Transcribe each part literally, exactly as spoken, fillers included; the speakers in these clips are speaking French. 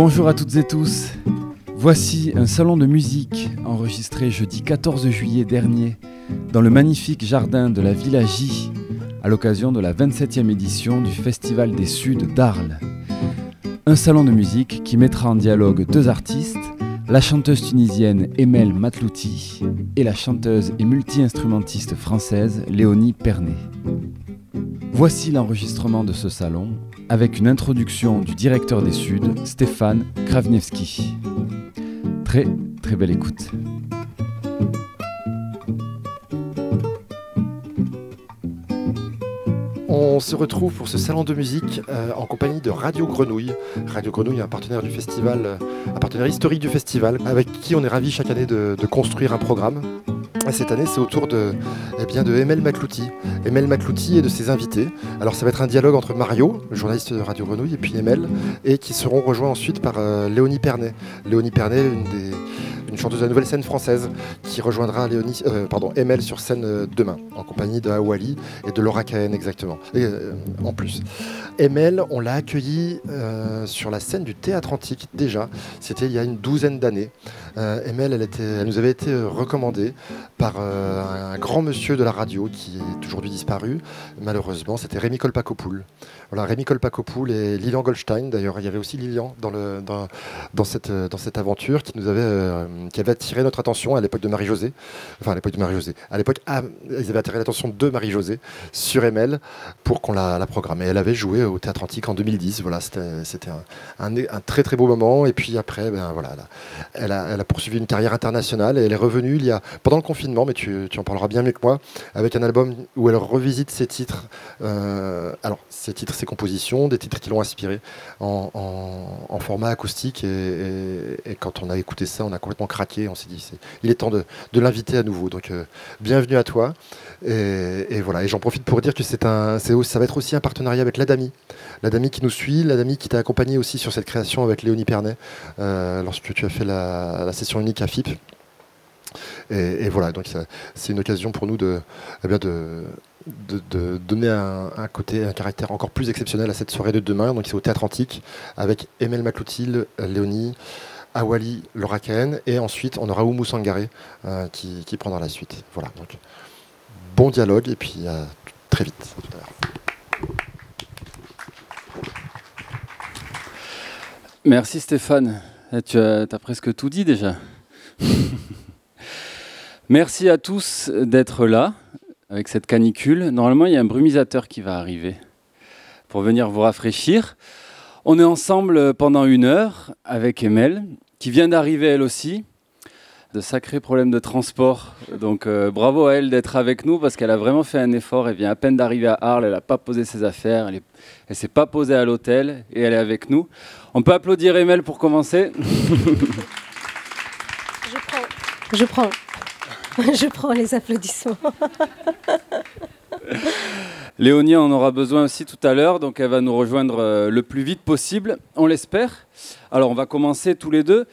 Bonjour à toutes et tous. Voici un salon de musique enregistré jeudi quatorze juillet dernier dans le magnifique jardin de la Villa J à l'occasion de la vingt-septième édition du Festival des Suds d'Arles. Un salon de musique qui mettra en dialogue deux artistes, la chanteuse tunisienne Emel Mathlouthi et la chanteuse et multi-instrumentiste française Léonie Pernet. Voici l'enregistrement de ce salon avec une introduction du directeur des Suds, Stéphane Krasniewski. Très, très belle écoute. On se retrouve pour ce salon de musique euh, en compagnie de Radio Grenouille. Radio Grenouille est un partenaire du festival, euh, un partenaire historique du festival, avec qui on est ravi chaque année de, de construire un programme. Et cette année, c'est autour de, eh bien, de Emel Mathlouthi. Emel Mathlouthi et de ses invités. Alors ça va être un dialogue entre Mario, journaliste de Radio Grenouille, et puis Emel, et qui seront rejoints ensuite par euh, Léonie Pernet. Léonie Pernet, une des... une chanteuse de la nouvelle scène française qui rejoindra Léonie, euh, pardon, Emel sur scène euh, demain, en compagnie de Hawali et de Laura Cohen, exactement, et, euh, en plus. Emel, on l'a accueillie euh, sur la scène du Théâtre Antique, déjà, c'était il y a une douzaine d'années. Euh, Emel, elle, était, elle nous avait été recommandée par euh, un grand monsieur de la radio qui est aujourd'hui disparu, malheureusement, c'était Rémi Kolpakopoulos. Voilà, Rémi Kolpakopoulos et Lilian Goldstein, d'ailleurs, il y avait aussi Lilian dans, le, dans, dans, cette, dans cette aventure qui nous avait... Euh, qui avait attiré notre attention à l'époque de Marie-Josée, enfin à l'époque de Marie-Josée, à l'époque, ah, ils avaient attiré l'attention de Marie-Josée sur Emel pour qu'on la, la programme. Et elle avait joué au Théâtre Antique en deux mille dix, voilà, c'était, c'était un, un, un très très beau moment. Et puis après, ben, voilà, elle, a, elle, a, elle a poursuivi une carrière internationale et elle est revenue il y a, pendant le confinement, mais tu, tu en parleras bien mieux que moi, avec un album où elle revisite ses titres, euh, alors ses titres, ses compositions, des titres qui l'ont inspirée en, en, en format acoustique. Et, et, et quand on a écouté ça, on a complètement craqué, on s'est dit c'est, il est temps de, de l'inviter à nouveau, donc euh, bienvenue à toi et, et voilà, et j'en profite pour dire que c'est un, c'est, ça va être aussi un partenariat avec l'Adami, l'Adami qui nous suit, l'Adami qui t'a accompagné aussi sur cette création avec Léonie Pernet euh, lorsque tu as fait la, la session unique à F I P et, et voilà, donc ça, c'est une occasion pour nous de, eh bien de De, de donner un, un côté, un caractère encore plus exceptionnel à cette soirée de demain. Donc c'est au Théâtre Antique avec Emel Mathlouthi, Léonie, Hawali, Laura Cohen, et ensuite on aura Oumou Sangaré euh, qui, qui prendra la suite. Voilà, donc bon dialogue et puis euh, très vite. Tout à l'heure. Merci Stéphane, et tu as t'as presque tout dit déjà. Merci à tous d'être là. Avec cette canicule, normalement il y a un brumisateur qui va arriver pour venir vous rafraîchir. On est ensemble pendant une heure avec Emel, qui vient d'arriver elle aussi, de sacrés problèmes de transport. Donc euh, bravo à elle d'être avec nous parce qu'elle a vraiment fait un effort. Elle vient à peine d'arriver à Arles, elle n'a pas posé ses affaires, elle est... elle s'est pas posée à l'hôtel et elle est avec nous. On peut applaudir Emel pour commencer. Je prends, je prends. Je prends les applaudissements. Léonie en aura besoin aussi tout à l'heure, donc elle va nous rejoindre le plus vite possible, on l'espère. Alors on va commencer tous les deux.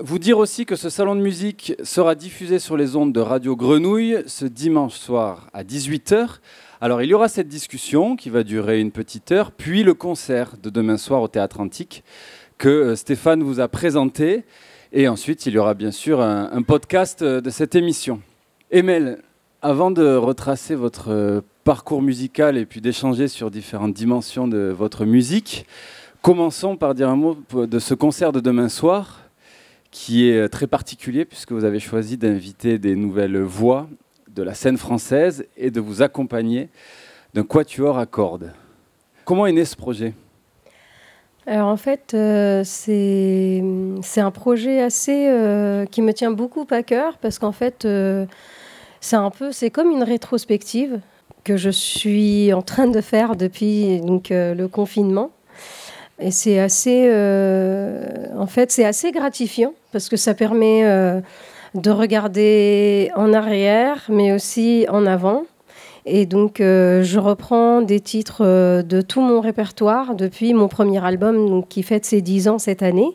Vous dire aussi que ce salon de musique sera diffusé sur les ondes de Radio Grenouille ce dimanche soir à dix-huit heures. Alors il y aura cette discussion qui va durer une petite heure, puis le concert de demain soir au Théâtre Antique que Stéphane vous a présenté. Et ensuite, il y aura bien sûr un, un podcast de cette émission. Emel, avant de retracer votre parcours musical et puis d'échanger sur différentes dimensions de votre musique, commençons par dire un mot de ce concert de demain soir, qui est très particulier puisque vous avez choisi d'inviter des nouvelles voix de la scène française et de vous accompagner d'un quatuor à cordes. Comment est né ce projet ? Alors en fait, euh, c'est, c'est un projet assez euh, qui me tient beaucoup à cœur parce qu'en fait, euh, c'est un peu, c'est comme une rétrospective que je suis en train de faire depuis donc, euh, le confinement. Et c'est assez, euh, en fait, c'est assez gratifiant parce que ça permet euh, de regarder en arrière, mais aussi en avant. Et donc, euh, je reprends des titres euh, de tout mon répertoire depuis mon premier album, donc, qui fête ses dix ans cette année,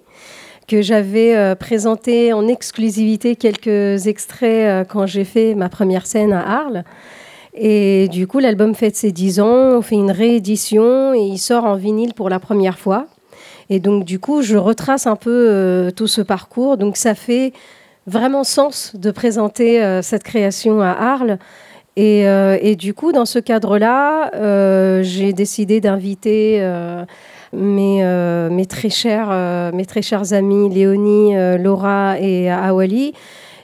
que j'avais euh, présenté en exclusivité quelques extraits euh, quand j'ai fait ma première scène à Arles. Et du coup, l'album fête ses dix ans, on fait une réédition et il sort en vinyle pour la première fois. Et donc, du coup, je retrace un peu euh, tout ce parcours. Donc, ça fait vraiment sens de présenter euh, cette création à Arles. Et, euh, et du coup, dans ce cadre-là, euh, j'ai décidé d'inviter euh, mes, euh, mes, très chers, euh, mes très chers amis Léonie, euh, Laura et Awali.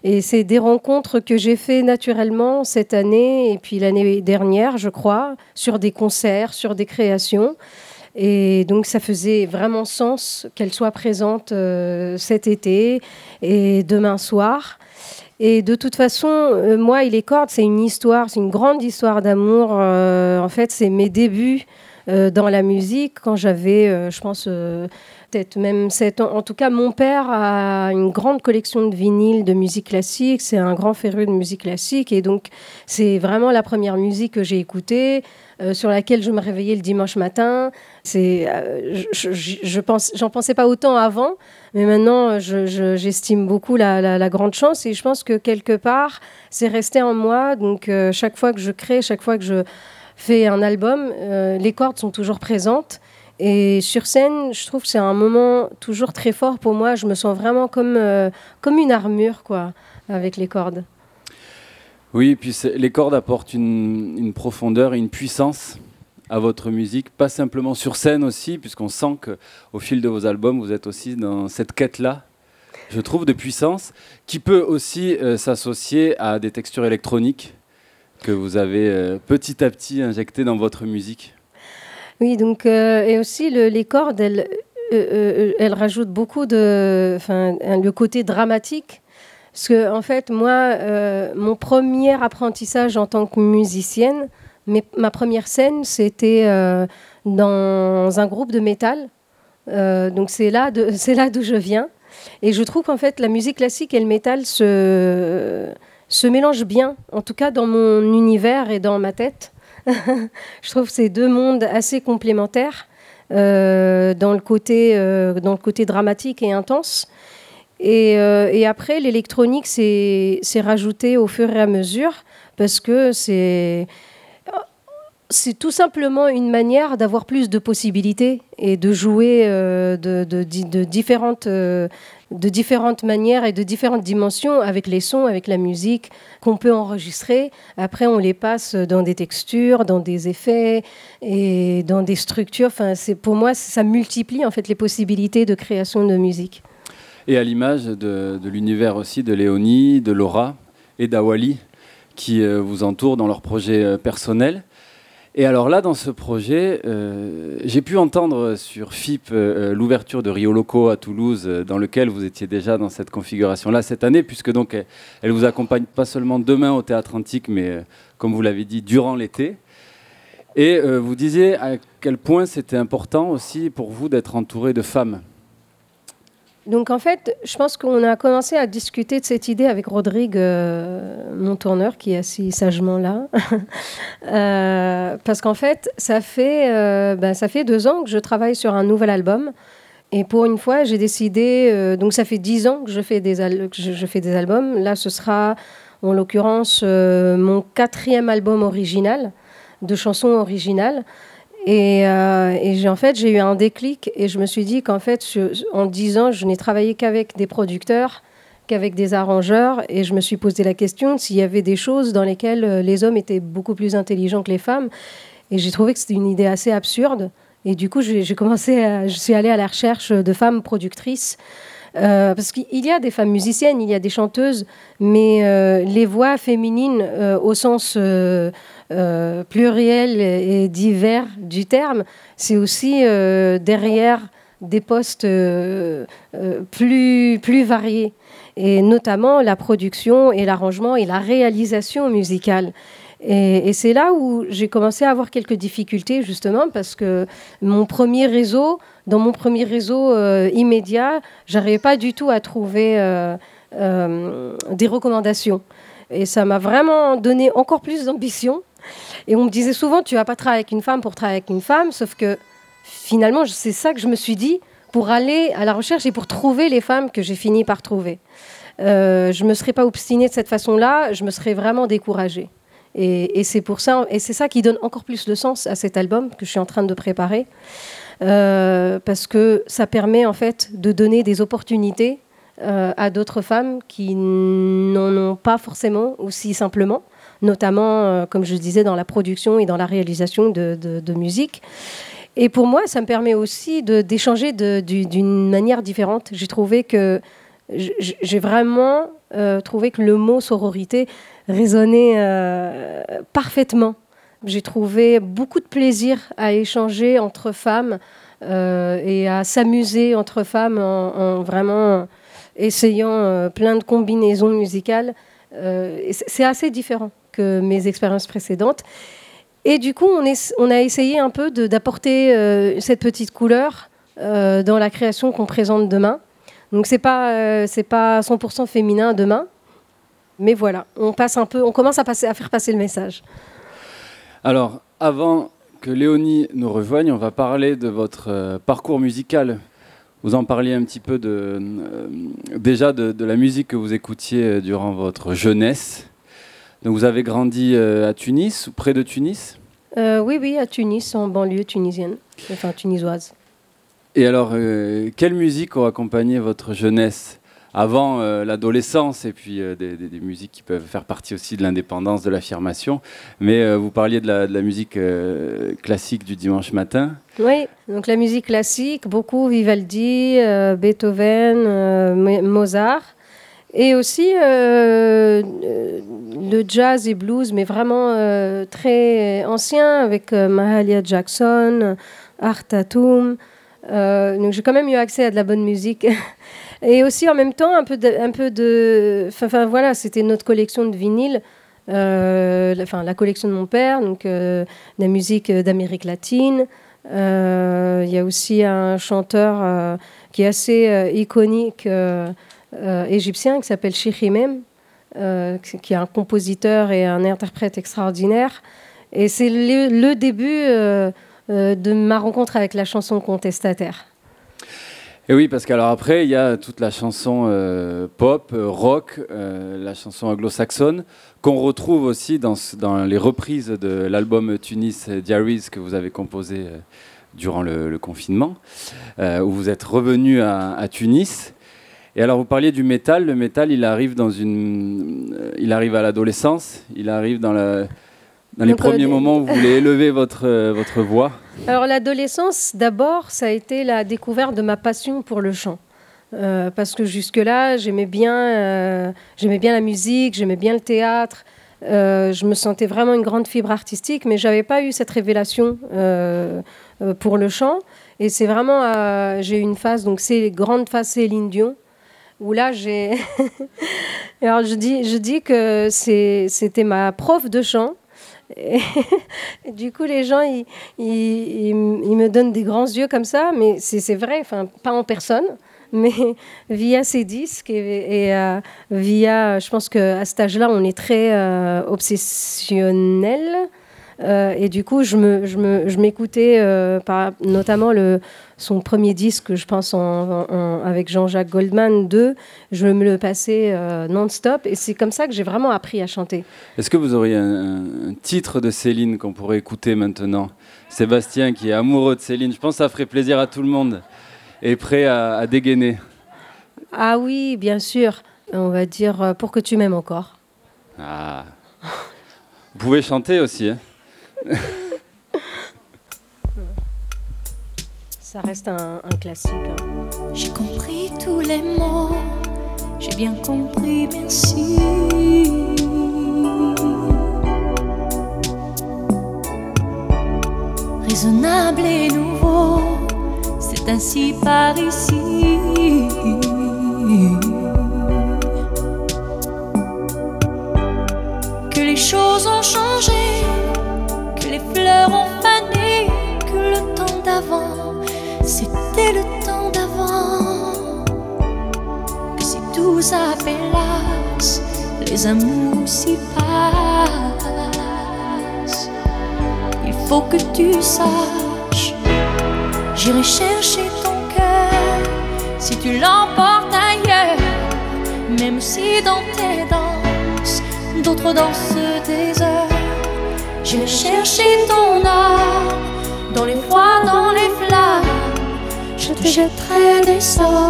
Et c'est des rencontres que j'ai faites naturellement cette année et puis l'année dernière, je crois, sur des concerts, sur des créations. Et donc, ça faisait vraiment sens qu'elles soient présentes euh, cet été et demain soir. Et de toute façon, euh, moi, Il est corde, c'est une histoire, c'est une grande histoire d'amour. Euh, en fait, c'est mes débuts euh, dans la musique. Quand j'avais, euh, je pense, euh, peut-être même sept ans. En tout cas, mon père a une grande collection de vinyles de musique classique. C'est un grand féru de musique classique. Et donc, c'est vraiment la première musique que j'ai écoutée, euh, sur laquelle je me réveillais le dimanche matin. C'est, euh, je, je, je pense, j'en pensais pas autant avant. Mais maintenant, je, je, j'estime beaucoup la, la, la grande chance. Et je pense que quelque part, c'est resté en moi. Donc, euh, chaque fois que je crée, chaque fois que je fais un album, euh, les cordes sont toujours présentes. Et sur scène, je trouve que c'est un moment toujours très fort pour moi. Je me sens vraiment comme, euh, comme une armure, quoi, avec les cordes. Oui, et puis les cordes apportent une, une profondeur et une puissance à votre musique, pas simplement sur scène aussi, puisqu'on sent qu'au fil de vos albums, vous êtes aussi dans cette quête-là, je trouve, de puissance, qui peut aussi euh, s'associer à des textures électroniques que vous avez euh, petit à petit injectées dans votre musique. Oui, donc, euh, et aussi le, les cordes, elles, euh, euh, elles rajoutent beaucoup de, enfin, le côté dramatique. Parce que, en fait, moi, euh, mon premier apprentissage en tant que musicienne, mais ma première scène, c'était euh, dans un groupe de métal. Euh, donc, c'est là, de, c'est là d'où je viens. Et je trouve qu'en fait, la musique classique et le métal se, se mélangent bien, en tout cas dans mon univers et dans ma tête. Je trouve ces deux mondes assez complémentaires euh, dans le côté, euh, dans le côté dramatique et intense. Et, euh, et après, l'électronique, c'est, c'est rajouté au fur et à mesure, parce que c'est... C'est tout simplement une manière d'avoir plus de possibilités et de jouer euh, de, de, de, différentes, euh, de différentes manières et de différentes dimensions avec les sons, avec la musique qu'on peut enregistrer. Après, on les passe dans des textures, dans des effets et dans des structures. Enfin, c'est, pour moi, ça multiplie en fait les possibilités de création de musique. Et à l'image de, de l'univers aussi de Léonie, de Laura et d'Awali qui euh, vous entourent dans leurs projets euh, personnels. Et alors là, dans ce projet, euh, j'ai pu entendre sur F I P euh, l'ouverture de Rio Loco à Toulouse, euh, dans lequel vous étiez déjà dans cette configuration-là cette année, puisque donc elle, elle vous accompagne pas seulement demain au Théâtre Antique, mais euh, comme vous l'avez dit, durant l'été. Et euh, vous disiez à quel point c'était important aussi pour vous d'être entouré de femmes. Donc en fait, je pense qu'on a commencé à discuter de cette idée avec Rodrigue, euh, mon tourneur, qui est assis sagement là. euh, parce qu'en fait, ça fait, euh, ben, ça fait deux ans que je travaille sur un nouvel album. Et pour une fois, j'ai décidé... Euh, donc ça fait dix ans que je fais des, al- que je, je fais des albums. Là, ce sera, en l'occurrence, euh, mon quatrième album original, de chansons originales. Et, euh, et j'ai, en fait, j'ai eu un déclic et je me suis dit qu'en fait, je, en dix ans, je n'ai travaillé qu'avec des producteurs, qu'avec des arrangeurs. Et je me suis posé la question s'il y avait des choses dans lesquelles les hommes étaient beaucoup plus intelligents que les femmes. Et j'ai trouvé que c'était une idée assez absurde. Et du coup, j'ai, j'ai commencé à, je suis allée à la recherche de femmes productrices. Euh, parce qu'il y a des femmes musiciennes, il y a des chanteuses, mais euh, les voix féminines euh, au sens euh, euh, pluriel et divers du terme, c'est aussi euh, derrière des postes euh, euh, plus, plus variés, et notamment la production et l'arrangement et la réalisation musicale. Et, et c'est là où j'ai commencé à avoir quelques difficultés, justement, parce que mon premier réseau, dans mon premier réseau euh, immédiat, je n'arrivais pas du tout à trouver euh, euh, des recommandations. Et ça m'a vraiment donné encore plus d'ambition. Et on me disait souvent, tu ne vas pas travailler avec une femme pour travailler avec une femme, sauf que finalement, c'est ça que je me suis dit, pour aller à la recherche et pour trouver les femmes que j'ai fini par trouver. Euh, je ne me serais pas obstinée de cette façon-là, je me serais vraiment découragée. Et, et c'est pour ça, et c'est ça qui donne encore plus de sens à cet album que je suis en train de préparer. euh, parce que ça permet en fait de donner des opportunités euh, à d'autres femmes qui n'en ont pas forcément aussi simplement, notamment, euh, comme je disais, dans la production et dans la réalisation de, de, de musique. Et pour moi, ça me permet aussi de, d'échanger de, de, d'une manière différente. J'ai trouvé que j'ai vraiment euh, trouvé que le mot sororité résonnait euh, parfaitement. J'ai trouvé beaucoup de plaisir à échanger entre femmes euh, et à s'amuser entre femmes en, en vraiment essayant euh, plein de combinaisons musicales. Euh, c'est assez différent que mes expériences précédentes. Et du coup, on, est, on a essayé un peu de, d'apporter euh, cette petite couleur euh, dans la création qu'on présente demain. Donc, c'est pas, euh, c'est pas cent pour cent féminin demain. Mais voilà, on, passe un peu, on commence à, passer, à faire passer le message. Alors, avant que Léonie nous rejoigne, on va parler de votre euh, parcours musical. Vous en parliez un petit peu de, euh, déjà de, de la musique que vous écoutiez durant votre jeunesse. Donc vous avez grandi euh, à Tunis, près de Tunis ? euh, Oui, oui, à Tunis, en banlieue tunisienne, enfin tunisoise. Et alors, euh, quelle musique a accompagné votre jeunesse avant euh, l'adolescence, et puis euh, des, des, des musiques qui peuvent faire partie aussi de l'indépendance, de l'affirmation. Mais euh, vous parliez de la, de la musique euh, classique du dimanche matin. Oui, donc la musique classique, beaucoup Vivaldi, euh, Beethoven, euh, Mozart. Et aussi euh, le jazz et blues, mais vraiment euh, très ancien, avec euh, Mahalia Jackson, Art Atoum. Euh, donc j'ai quand même eu accès à de la bonne musique. Et aussi en même temps, un peu de. Un peu de enfin voilà, c'était notre collection de vinyles, euh, la, la collection de mon père, donc euh, la musique d'Amérique latine. Il euh, y a aussi un chanteur euh, qui est assez euh, iconique. Euh, Euh, égyptien qui s'appelle Chehmi, euh, qui est un compositeur et un interprète extraordinaire. Et c'est le, le début euh, euh, de ma rencontre avec la chanson contestataire. Et oui, parce qu'alors après, il y a toute la chanson euh, pop, rock, euh, la chanson anglo-saxonne, qu'on retrouve aussi dans, dans les reprises de l'album Tunis Diaries que vous avez composé euh, durant le, le confinement, euh, où vous êtes revenu à, à Tunis. Et alors, vous parliez du métal. Le métal, il arrive dans une, il arrive à l'adolescence. Il arrive dans la, dans les donc, premiers euh, moments où vous voulez élever votre euh, votre voix. Alors, l'adolescence, d'abord, ça a été la découverte de ma passion pour le chant, euh, parce que jusque-là, j'aimais bien, euh, j'aimais bien la musique, j'aimais bien le théâtre. Euh, je me sentais vraiment une grande fibre artistique, mais j'avais pas eu cette révélation euh, pour le chant. Et c'est vraiment, euh, j'ai eu une phase, donc c'est grande phase Céline Dion. Où là, j'ai... Alors, je dis, je dis que c'est, c'était ma prof de chant. Et du coup, les gens, ils, ils, ils me donnent des grands yeux comme ça. Mais c'est, c'est vrai, enfin, pas en personne, mais via ces disques et, et euh, via... Je pense qu'à cet âge-là, on est très euh, obsessionnel. Euh, et du coup, je, me, je, me, je m'écoutais euh, par, notamment le, son premier disque, je pense, en, en, en, avec Jean-Jacques Goldman, deux. Je me le passais euh, non-stop. Et c'est comme ça que j'ai vraiment appris à chanter. Est-ce que vous auriez un, un titre de Céline qu'on pourrait écouter maintenant ? Sébastien, qui est amoureux de Céline, je pense que ça ferait plaisir à tout le monde et prêt à, à dégainer. Ah oui, bien sûr. On va dire euh, « Pour que tu m'aimes encore ». Ah. Vous pouvez chanter aussi, hein ? Ça reste un, un classique. J'ai compris tous les mots, j'ai bien compris, merci. Raisonnable et nouveau, c'est ainsi par ici. Que les choses ont changé, les fleurs ont fané, que le temps d'avant, c'était le temps d'avant. Que si tout s'appelasse, les amours s'y passent. Il faut que tu saches, j'irai chercher ton cœur, si tu l'emportes ailleurs. Même si dans tes danses, d'autres dansent des heures. J'ai cherché ton âme dans les froids, dans les flammes. que je traîne ça,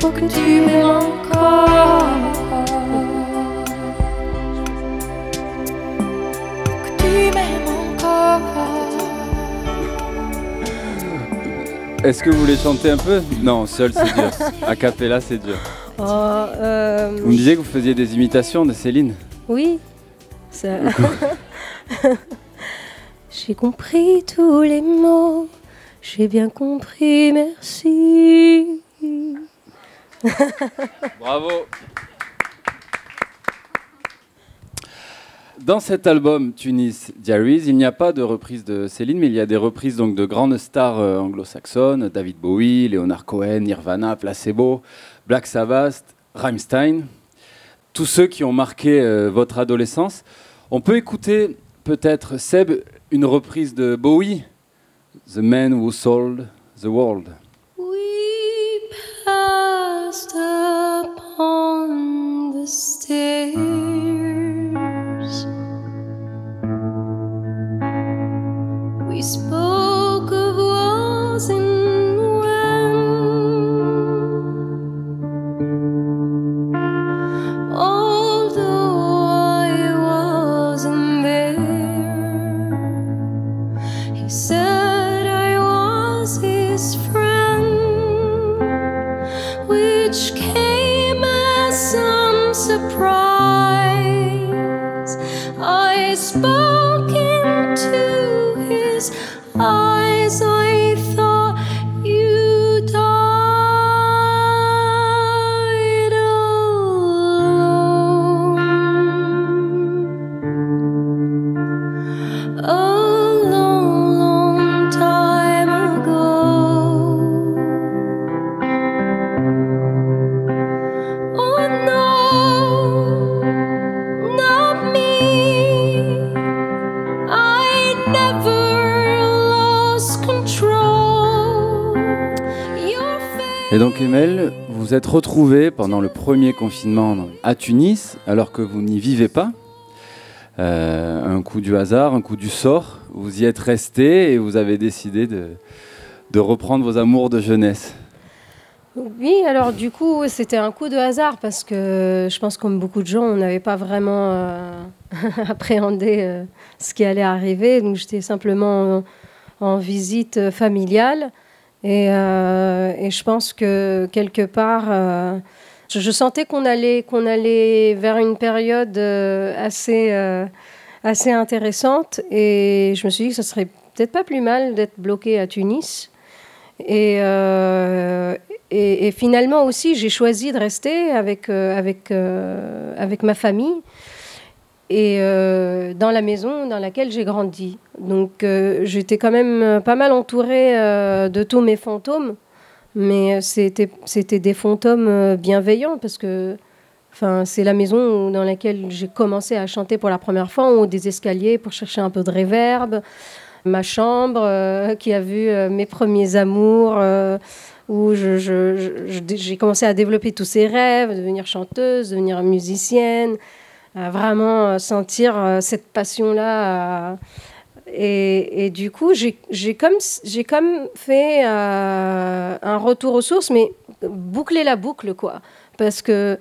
faut que tu m'aimes encore, faut que tu m'aimes encore. Est-ce que vous voulez chanter un peu? Non, seul c'est dur, a cappella c'est dur. Oh, euh... Vous me disiez que vous faisiez des imitations de Céline? Oui, ça... J'ai compris tous les mots, j'ai bien compris, merci. Bravo. Dans cet album Tunis Diaries, il n'y a pas de reprise de Céline, mais il y a des reprises donc de grandes stars anglo-saxonnes, David Bowie, Leonard Cohen, Nirvana, Placebo, Black Sabbath, Rammstein, tous ceux qui ont marqué euh, votre adolescence. On peut écouter peut-être, Seb, une reprise de Bowie, The Man Who Sold the World. We passed upon the stairs, we spoke of was in Et donc Emel, vous êtes retrouvée pendant le premier confinement à Tunis, alors que vous n'y vivez pas. Euh, un coup du hasard, un coup du sort, vous y êtes restée et vous avez décidé de, de reprendre vos amours de jeunesse. Oui, alors du coup, c'était un coup de hasard parce que je pense comme beaucoup de gens, on n'avait pas vraiment euh, appréhendé euh, ce qui allait arriver. Donc j'étais simplement en, en visite familiale. Et, euh, et je pense que quelque part, euh, je, je sentais qu'on allait, qu'on allait vers une période euh, assez, euh, assez intéressante. Et je me suis dit que ce serait peut-être pas plus mal d'être bloqué à Tunis. Et, euh, et, et finalement aussi, j'ai choisi de rester avec, euh, avec, euh, avec ma famille et euh, dans la maison dans laquelle j'ai grandi. Donc euh, j'étais quand même pas mal entourée euh, de tous mes fantômes, mais c'était, c'était des fantômes bienveillants parce que c'est la maison où, dans laquelle j'ai commencé à chanter pour la première fois, ou des escaliers pour chercher un peu de réverb, ma chambre euh, qui a vu euh, mes premiers amours, euh, où je, je, je, je, j'ai commencé à développer tous ces rêves, devenir chanteuse, devenir musicienne, à vraiment sentir euh, cette passion-là. Euh, Et, et du coup, j'ai, j'ai, comme, j'ai comme fait euh, un retour aux sources, mais boucler la boucle, quoi. Parce que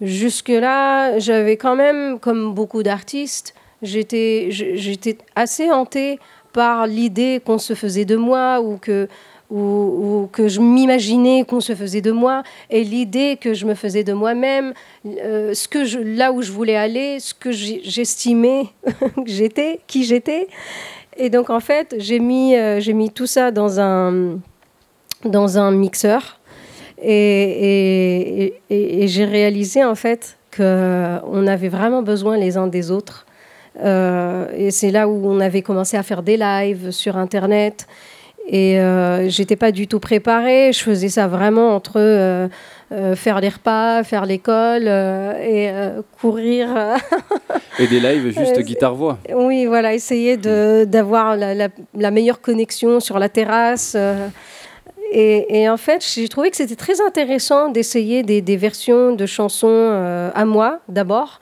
jusque-là, j'avais quand même, comme beaucoup d'artistes, j'étais, j'étais assez hantée par l'idée qu'on se faisait de moi ou que, ou, ou que je m'imaginais qu'on se faisait de moi et l'idée que je me faisais de moi-même, euh, ce que je, là où je voulais aller, ce que j'estimais que j'étais, qui j'étais. Et donc, en fait, j'ai mis, euh, j'ai mis tout ça dans un, dans un mixeur et, et, et, et j'ai réalisé, en fait, qu'on avait vraiment besoin les uns des autres. Euh, et c'est là où on avait commencé à faire des lives sur Internet. Et euh, j'étais pas du tout préparée. Je faisais ça vraiment entre euh, euh, faire les repas, faire l'école euh, et euh, courir. Et des lives juste guitare-voix. Oui, voilà, essayer de, d'avoir la, la, la meilleure connexion sur la terrasse. Euh, et, et en fait, j'ai trouvé que c'était très intéressant d'essayer des, des versions de chansons euh, à moi, d'abord.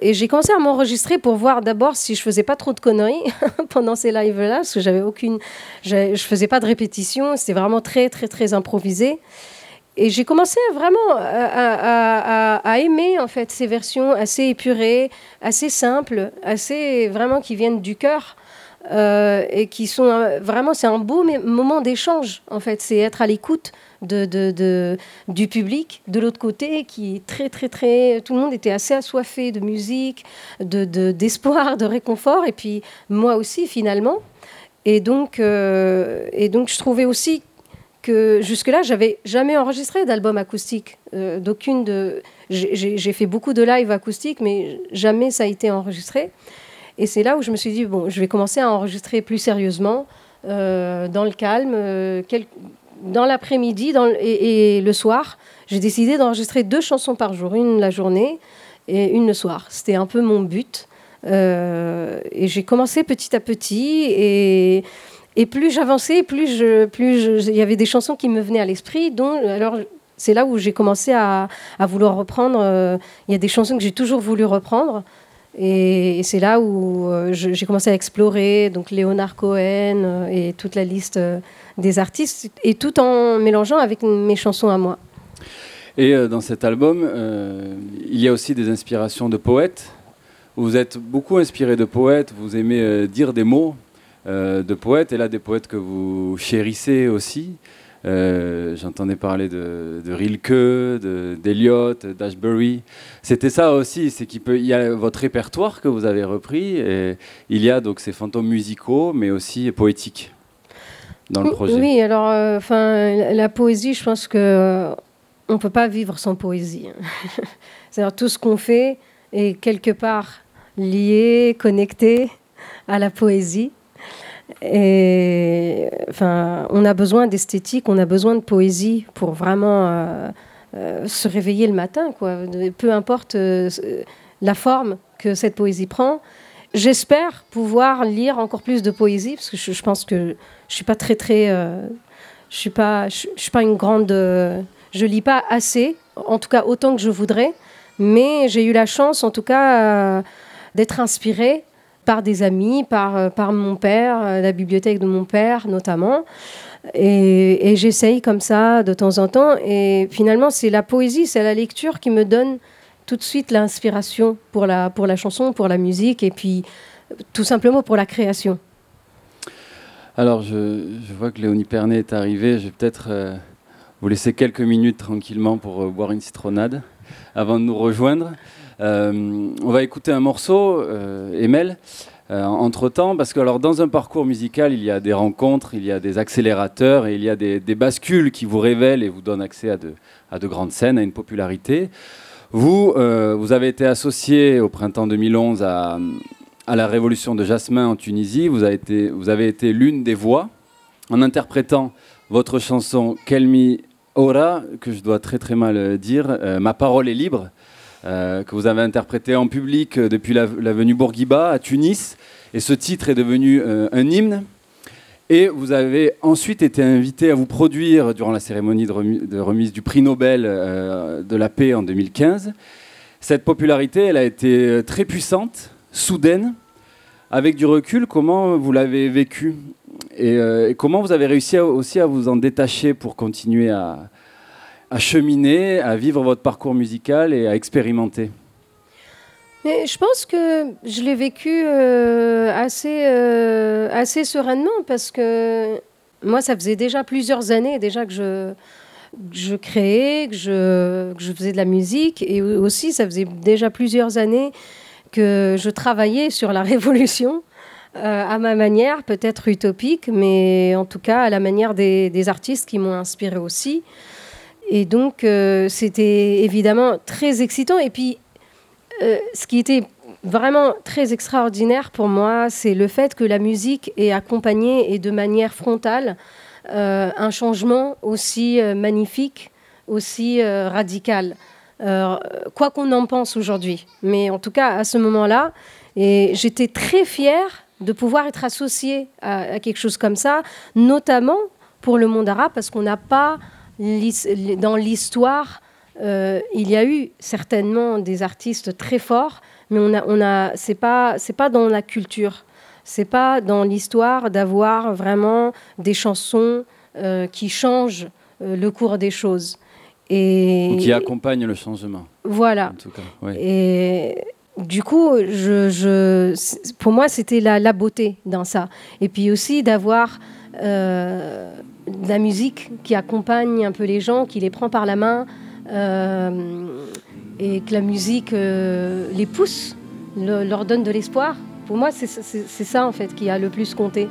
Et j'ai commencé à m'enregistrer pour voir d'abord si je faisais pas trop de conneries pendant ces lives-là, parce que j'avais aucune, j'avais, je faisais pas de répétition, c'était vraiment très très très improvisé. Et j'ai commencé vraiment à, à, à, à aimer en fait ces versions assez épurées, assez simples, assez vraiment qui viennent du cœur. Euh, et qui sont vraiment, c'est un beau moment d'échange en fait, c'est être à l'écoute de, de, de, du public de l'autre côté qui est très très très, tout le monde était assez assoiffé de musique, de, de, d'espoir, de réconfort et puis moi aussi finalement et donc, euh, et donc je trouvais aussi que jusque-là j'avais jamais enregistré d'album acoustique, euh, d'aucune de, j'ai, j'ai fait beaucoup de live acoustique mais jamais ça a été enregistré. Et c'est là où je me suis dit, bon, je vais commencer à enregistrer plus sérieusement, euh, dans le calme, euh, quel... dans l'après-midi dans l... et, et le soir. J'ai décidé d'enregistrer deux chansons par jour, une la journée et une le soir. C'était un peu mon but. Euh, et j'ai commencé petit à petit. Et, et plus j'avançais, plus je, plus je... il y avait des chansons qui me venaient à l'esprit, dont... Alors, c'est là où j'ai commencé à, à vouloir reprendre. Euh, il y a des chansons que j'ai toujours voulu reprendre. Et c'est là où j'ai commencé à explorer donc Leonard Cohen et toute la liste des artistes, et tout en mélangeant avec mes chansons à moi. Et dans cet album, euh, il y a aussi des inspirations de poètes. Vous êtes beaucoup inspiré de poètes, vous aimez dire des mots euh, de poètes, et là des poètes que vous chérissez aussi. Euh, j'entendais parler de, de Rilke, de, d'Eliot, d'Ashbery. C'était ça aussi, c'est qu'il peut, il y a votre répertoire que vous avez repris. Et il y a donc ces fantômes musicaux, mais aussi poétiques dans le projet. Oui, alors, euh, 'fin, la, la poésie, je pense que euh, on peut pas vivre sans poésie. C'est-à-dire tout ce qu'on fait est quelque part lié, connecté à la poésie. Et enfin, on a besoin d'esthétique, on a besoin de poésie pour vraiment euh, euh, se réveiller le matin, quoi. De, peu importe euh, la forme que cette poésie prend. J'espère pouvoir lire encore plus de poésie parce que je, je pense que je suis pas très très, euh, je suis pas, je, je suis pas une grande, euh, je lis pas assez, en tout cas autant que je voudrais. Mais j'ai eu la chance, en tout cas, euh, d'être inspirée par des amis, par, par mon père, la bibliothèque de mon père notamment. Et, et j'essaye comme ça de temps en temps. Et finalement, c'est la poésie, c'est la lecture qui me donne tout de suite l'inspiration pour la, pour la chanson, pour la musique et puis tout simplement pour la création. Alors, je, je vois que Léonie Pernet est arrivée. Je vais peut-être euh, vous laisser quelques minutes tranquillement pour euh, boire une citronnade avant de nous rejoindre. Euh, on va écouter un morceau, euh, Emel, euh, entre-temps, parce que alors, dans un parcours musical, il y a des rencontres, il y a des accélérateurs, et il y a des, des bascules qui vous révèlent et vous donnent accès à de, à de grandes scènes, à une popularité. Vous, euh, vous avez été associé au printemps deux mille onze à, à la révolution de Jasmin en Tunisie. Vous avez été, vous avez été l'une des voix en interprétant votre chanson « Kelmti Ora », que je dois très très mal dire, euh, « Ma parole est libre ». Euh, que vous avez interprété en public euh, depuis la, l'avenue Bourguiba à Tunis, et ce titre est devenu euh, un hymne. Et vous avez ensuite été invité à vous produire durant la cérémonie de remise, de remise du prix Nobel euh, de la paix en deux mille quinze. Cette popularité, elle a été très puissante, soudaine. Avec du recul, comment vous l'avez vécu et, euh, et comment vous avez réussi à, aussi à vous en détacher pour continuer à à cheminer, à vivre votre parcours musical et à expérimenter? Mais je pense que je l'ai vécu euh, assez, euh, assez sereinement parce que moi, ça faisait déjà plusieurs années déjà que je, que je créais, que je, que je faisais de la musique et aussi, ça faisait déjà plusieurs années que je travaillais sur la révolution euh, à ma manière, peut-être utopique, mais en tout cas à la manière des, des artistes qui m'ont inspirée aussi. Et donc, euh, c'était évidemment très excitant. Et puis, euh, ce qui était vraiment très extraordinaire pour moi, c'est le fait que la musique ait accompagné et de manière frontale euh, un changement aussi euh, magnifique, aussi euh, radical. Euh, quoi qu'on en pense aujourd'hui. Mais en tout cas, à ce moment-là, et j'étais très fière de pouvoir être associée à, à quelque chose comme ça, notamment pour le monde arabe, parce qu'on n'a pas... Dans l'histoire, euh, il y a eu certainement des artistes très forts, mais on a, on a, c'est pas, c'est pas dans la culture, c'est pas dans l'histoire d'avoir vraiment des chansons euh, qui changent euh, le cours des choses. Et, qui accompagne le changement. Voilà. En tout cas, oui. Et du coup, je, je, pour moi, c'était la, la beauté dans ça. Et puis aussi d'avoir euh, de la musique qui accompagne un peu les gens, qui les prend par la main, euh, et que la musique euh, les pousse, le, leur donne de l'espoir. Pour moi, c'est, c'est, c'est ça en fait qui a le plus compté.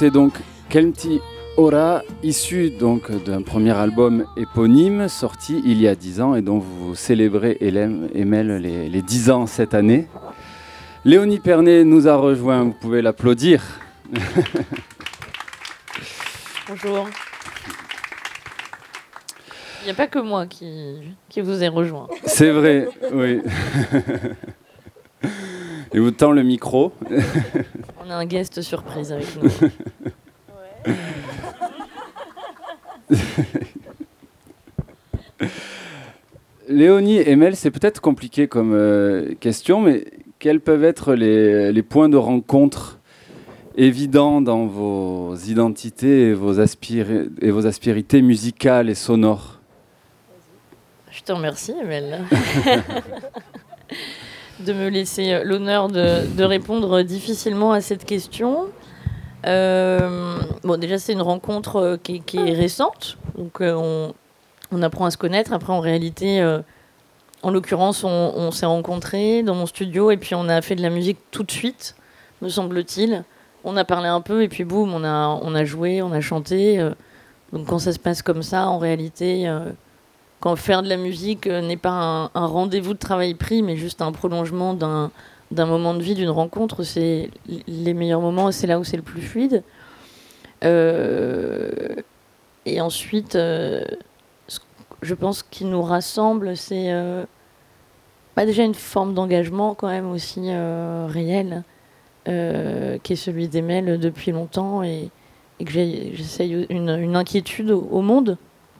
C'était donc Kelmti Ora, issu donc d'un premier album éponyme sorti il y a dix ans et dont vous célébrez, Emel, les, les dix ans cette année. Léonie Pernet nous a rejoint, vous pouvez l'applaudir. Bonjour. Il n'y a pas que moi qui, qui vous ai rejoint. C'est vrai, oui. Et vous tend le micro. On a un guest surprise avec nous. Ouais. Léonie, Emel, c'est peut-être compliqué comme euh, question, mais quels peuvent être les, les points de rencontre évident dans vos identités et vos, aspir- et vos aspérités musicales et sonores. Je te remercie, Emel, de me laisser l'honneur de, de répondre difficilement à cette question. Euh, bon, déjà, c'est une rencontre qui, qui est récente, donc euh, on, on apprend à se connaître. Après, en réalité, euh, en l'occurrence, on, on s'est rencontrés dans mon studio et puis on a fait de la musique tout de suite, me semble-t-il. On a parlé un peu et puis boum, on a, on a joué, on a chanté. Euh, donc quand ça se passe comme ça, en réalité, euh, quand faire de la musique euh, n'est pas un, un rendez-vous de travail pris, mais juste un prolongement d'un, d'un moment de vie, d'une rencontre, c'est les meilleurs moments et c'est là où c'est le plus fluide. Euh, et ensuite, euh, je pense qu'il nous rassemble, c'est euh, bah déjà une forme d'engagement quand même aussi euh, réel. Euh, qui est celui d'Emel depuis longtemps et, et que j'ai, j'essaye une, une inquiétude au, au monde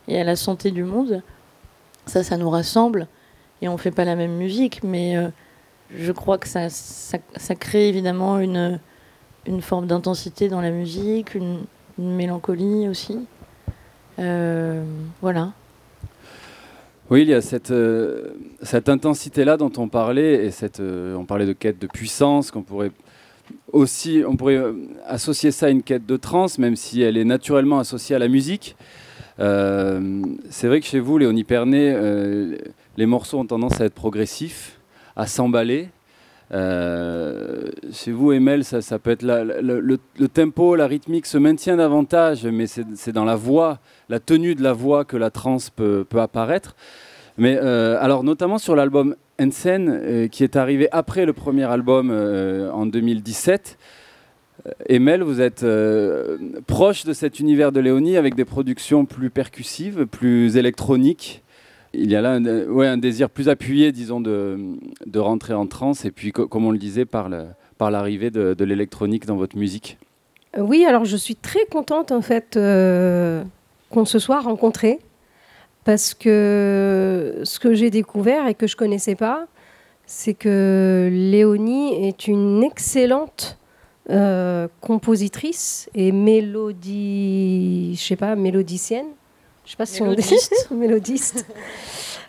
et à la santé du monde. Ça, ça nous rassemble et on ne fait pas la même musique, mais euh, je crois que ça, ça, ça crée évidemment une, une forme d'intensité dans la musique, une, une mélancolie aussi. Euh, voilà. Oui, il y a cette, euh, cette intensité-là dont on parlait et cette, euh, on parlait de quête de puissance qu'on pourrait... Aussi, on pourrait associer ça à une quête de trance, même si elle est naturellement associée à la musique. Euh, c'est vrai que chez vous, Léonie Pernet, euh, les morceaux ont tendance à être progressifs, à s'emballer. Euh, chez vous, Emel, ça, ça peut être la, la, le, le tempo, la rythmique se maintient davantage, mais c'est, c'est dans la voix, la tenue de la voix que la trance peut, peut apparaître. Mais euh, alors, notamment sur l'album Ensen, euh, qui est arrivé après le premier album euh, en deux mille dix-sept. Emel, vous êtes euh, proche de cet univers de Léonie avec des productions plus percussives, plus électroniques. Il y a là un, euh, ouais, un désir plus appuyé, disons, de, de rentrer en transe. Et puis, co- comme on le disait, par, le, par l'arrivée de, de l'électronique dans votre musique. Oui, alors je suis très contente, en fait, euh, qu'on se soit rencontrés. Parce que ce que j'ai découvert et que je ne connaissais pas, c'est que Léonie est une excellente euh, compositrice et mélodie, je sais pas, mélodicienne. Je sais pas si mélodiste. On dit mélodiste.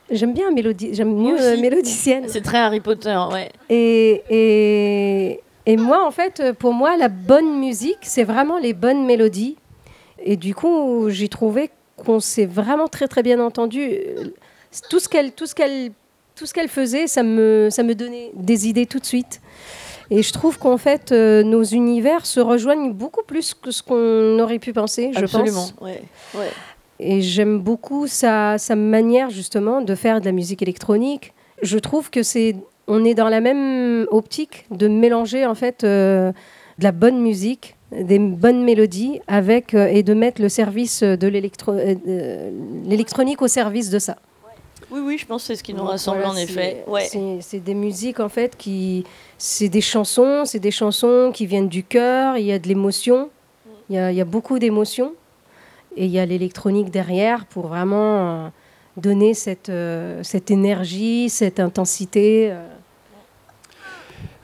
J'aime bien mélodie, j'aime mieux euh, mélodicienne. C'est très Harry Potter, ouais. Et, et, et moi, en fait, pour moi, la bonne musique, c'est vraiment les bonnes mélodies. Et du coup, j'ai trouvé qu'on s'est vraiment très très bien entendu. Tout ce qu'elle, tout ce qu'elle, tout ce qu'elle faisait, ça me, ça me donnait des idées tout de suite. Et je trouve qu'en fait, euh, nos univers se rejoignent beaucoup plus que ce qu'on aurait pu penser, je Absolument. pense. Absolument, ouais. ouais. Et j'aime beaucoup sa, sa manière justement de faire de la musique électronique. Je trouve que c'est, on est dans la même optique de mélanger en fait euh, de la bonne musique, des bonnes mélodies avec, euh, et de mettre le service de l'électro- euh, l'électronique au service de ça. Oui, oui, je pense que c'est ce qui nous Donc, rassemble voilà, en c'est, effet. Ouais. C'est, c'est des musiques en fait qui... C'est des chansons, c'est des chansons qui viennent du cœur, il y a de l'émotion, il y a, il y a beaucoup d'émotions et il y a l'électronique derrière pour vraiment euh, donner cette, euh, cette énergie, cette intensité... Euh,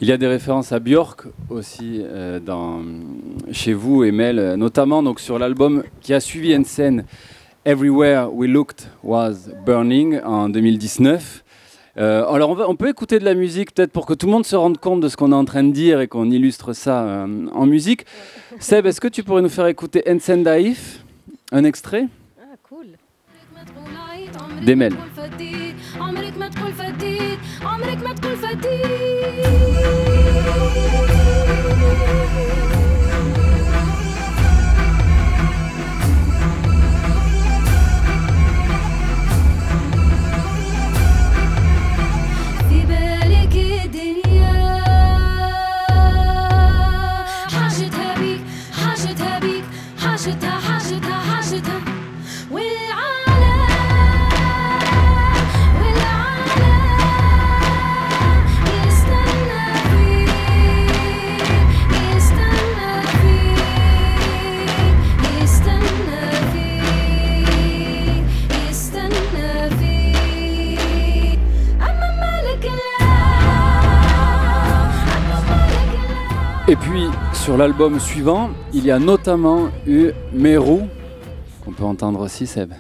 Il y a des références à Björk aussi euh, dans, chez vous, Emel, notamment donc, sur l'album qui a suivi Ensen, Everywhere We Looked Was Burning, en deux mille dix-neuf. Euh, alors on, va, on peut écouter de la musique peut-être pour que tout le monde se rende compte de ce qu'on est en train de dire et qu'on illustre ça euh, en musique. Seb, est-ce que tu pourrais nous faire écouter Ensen Daif, un extrait ah, cool. d'Emel. عمرك ما تكون فتيت عمرك ما تكون فتيت Sur Sur l'album suivant, il y a notamment eu Meru, qu'on peut entendre aussi, Seb.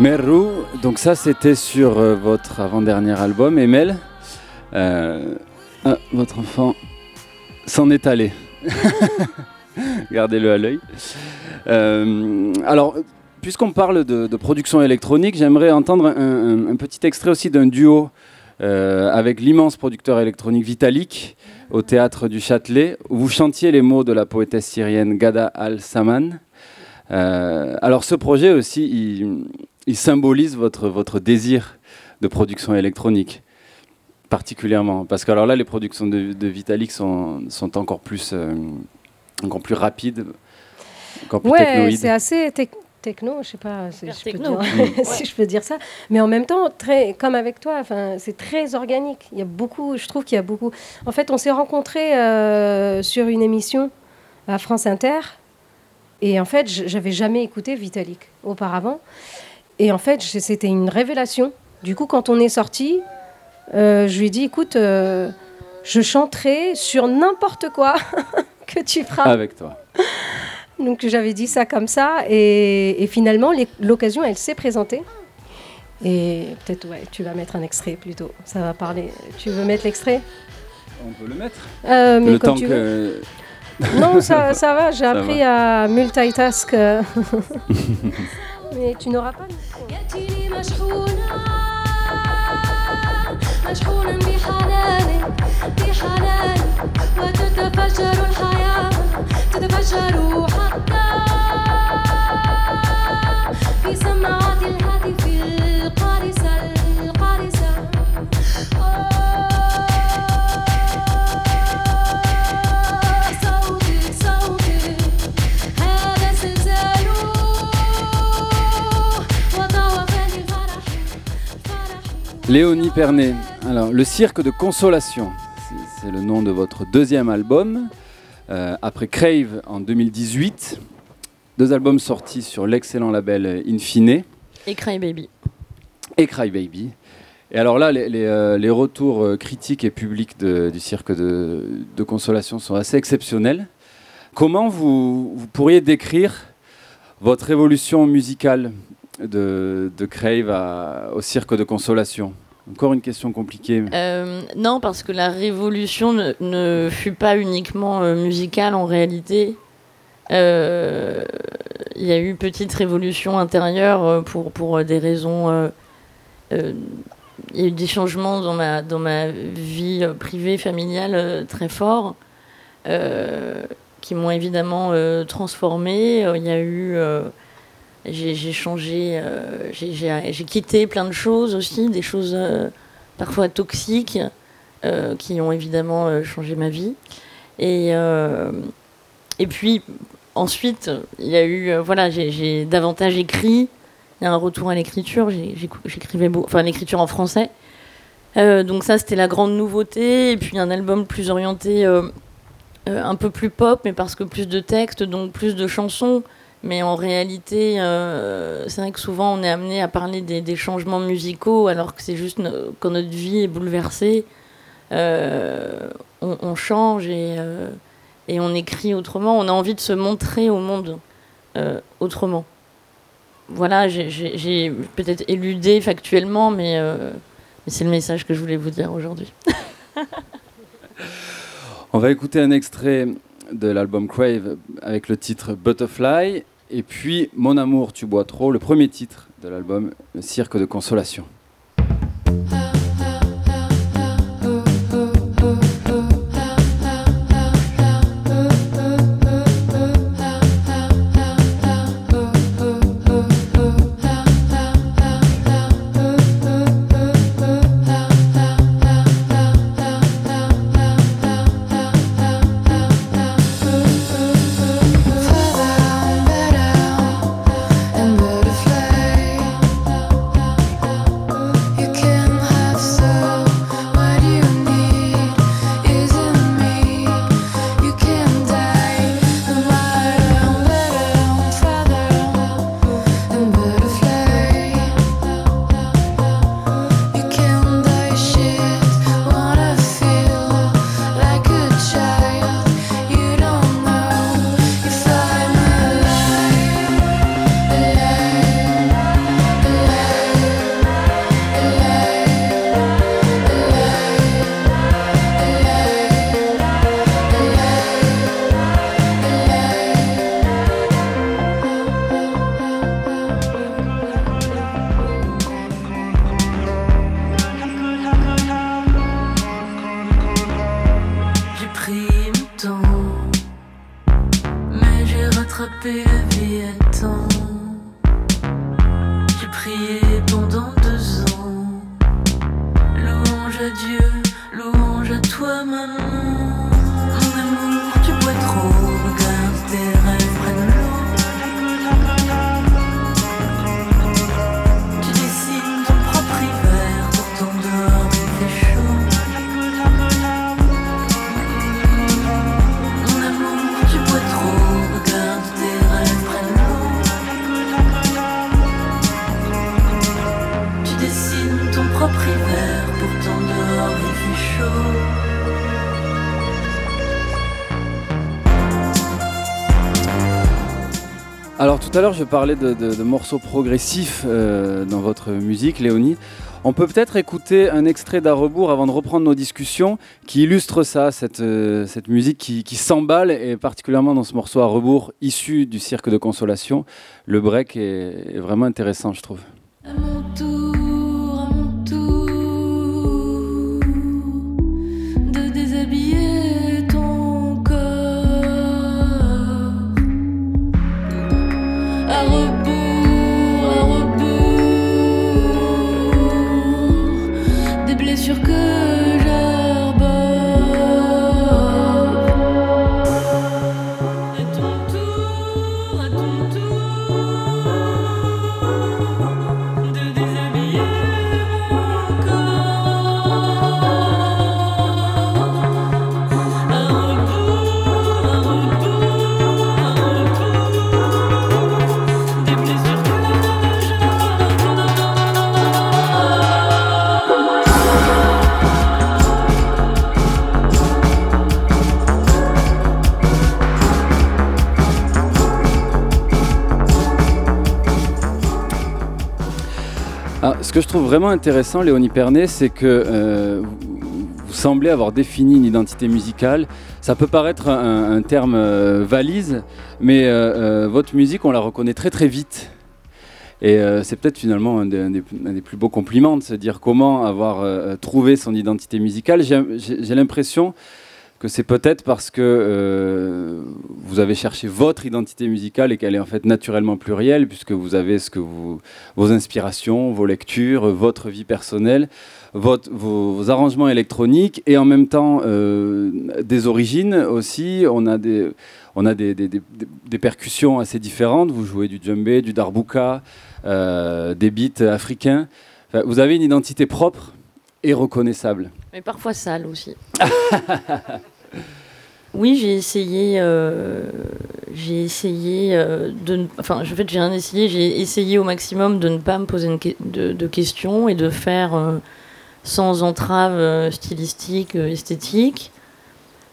Meru, donc ça c'était sur euh, votre avant-dernier album, Emel. Euh, ah, votre enfant s'en est allé. Gardez-le à l'œil. Euh, alors, puisqu'on parle de, de production électronique, j'aimerais entendre un, un, un petit extrait aussi d'un duo euh, avec l'immense producteur électronique Vitalik au Théâtre du Châtelet, où vous chantiez les mots de la poétesse syrienne Gada al-Saman. Euh, alors ce projet aussi, il... Il symbolise votre, votre désir de production électronique, particulièrement. Parce que alors là, les productions de, de Vitalik sont, sont encore, plus, euh, encore plus rapides, encore plus ouais, technoïdes. Oui, c'est assez tec- techno, je ne sais pas si, je, techno. Peux dire, mmh. si ouais. je peux dire ça. Mais en même temps, très, comme avec toi, c'est très organique. Il y a beaucoup, je trouve qu'il y a beaucoup... En fait, on s'est rencontrés euh, sur une émission à France Inter. Et en fait, je n'avais jamais écouté Vitalik auparavant. Et en fait, c'était une révélation. Du coup, quand on est sortis, euh, je lui ai dit, écoute, euh, je chanterai sur n'importe quoi que tu feras. Avec toi. Donc, j'avais dit ça comme ça. Et, et finalement, les, l'occasion, elle s'est présentée. Et peut-être, ouais, tu vas mettre un extrait plutôt. Ça va parler. Tu veux mettre l'extrait ? On peut le mettre. Euh, mais le comme temps tu que... veux. Non, ça, ça va. J'ai ça appris va. à multitask. Mais tu n'auras pas Léonie Pernet, alors le Cirque de Consolation, c'est, c'est le nom de votre deuxième album, euh, après Crave en deux mille dix-huit, deux albums sortis sur l'excellent label Infine. Et Cry Baby. Et Cry Baby. Et alors là, les, les, euh, les retours critiques et publics de, du Cirque de, de Consolation sont assez exceptionnels. Comment vous, vous pourriez décrire votre évolution musicale ? De, de Crave à, au Cirque de Consolation? Encore une question compliquée. Euh, non, parce que la révolution ne, ne fut pas uniquement euh, musicale en réalité. Il euh, y a eu une petite révolution intérieure euh, pour, pour des raisons... Euh, euh, il y a eu des changements dans ma, dans ma vie euh, privée, familiale euh, très forts euh, qui m'ont évidemment euh, transformée. Il euh, y a eu... Euh, J'ai, j'ai changé, euh, j'ai, j'ai, j'ai quitté plein de choses aussi, des choses euh, parfois toxiques euh, qui ont évidemment euh, changé ma vie. Et, euh, et puis ensuite, il y a eu, euh, voilà, j'ai, j'ai davantage écrit. Il y a un retour à l'écriture, j'ai, j'ai, j'écrivais beaucoup, enfin l'écriture en français. Euh, donc ça, c'était la grande nouveauté. Et puis un album plus orienté, euh, euh, un peu plus pop, mais parce que plus de textes, donc plus de chansons. Mais en réalité, euh, c'est vrai que souvent on est amené à parler des, des changements musicaux, alors que c'est juste no- quand notre vie est bouleversée, euh, on, on change et, euh, et on écrit autrement. On a envie de se montrer au monde euh, autrement. Voilà, j'ai, j'ai, j'ai peut-être éludé factuellement, mais, euh, mais c'est le message que je voulais vous dire aujourd'hui. On va écouter un extrait de l'album Crave avec le titre Butterfly et puis Mon amour tu bois trop, le premier titre de l'album Le Cirque de Consolation. oublié mon temps, mais j'ai rattrapé la vie à temps. J'ai prié pendant deux ans, louange à Dieu, louange à toi maman. Mon amour, tu bois trop, regarde tes rêves près de l'eau. Tu dessines ton propre hiver, pourtant dehors il fait chaud. Mon amour, tu bois trop, regarde tes rêves près de l'eau. Tu dessines ton propre hiver, pourtant dehors il fait chaud. Alors tout à l'heure je parlais de, de, de morceaux progressifs euh, dans votre musique, Léonie. On peut peut-être écouter un extrait d'À rebours avant de reprendre nos discussions qui illustre ça, cette, euh, cette musique qui, qui s'emballe, et particulièrement dans ce morceau À rebours issu du Cirque de Consolation. Le break est, est vraiment intéressant, je trouve. À mon tour, à mon tour de déshabiller. À rebours, à rebours des blessures que j'arbore. À ton tour, à ton tour de déshabiller mon corps. À rebours, à rebours, à rebours. Ah, ce que je trouve vraiment intéressant, Léonie Pernet, c'est que euh, vous semblez avoir défini une identité musicale. Ça peut paraître un, un terme euh, valise, mais euh, euh, votre musique, on la reconnaît très très vite. Et euh, c'est peut-être finalement un des, un, des, un des plus beaux compliments de se dire comment avoir euh, trouvé son identité musicale. J'ai, j'ai, j'ai l'impression que c'est peut-être parce que euh, vous avez cherché votre identité musicale et qu'elle est en fait naturellement plurielle, puisque vous avez ce que vous, vos inspirations, vos lectures, votre vie personnelle, votre, vos, vos arrangements électroniques, et en même temps euh, des origines aussi. On a des, on a des, des, des, des percussions assez différentes. Vous jouez du djembé, du darbouka, euh, des beats africains. Enfin, vous avez une identité propre et reconnaissable. Mais parfois sale aussi. Oui, j'ai essayé, euh, j'ai essayé euh, de, ne, enfin, en fait, j'ai rien essayé. J'ai essayé au maximum de ne pas me poser une que, de, de questions et de faire euh, sans entrave euh, stylistique, euh, esthétique,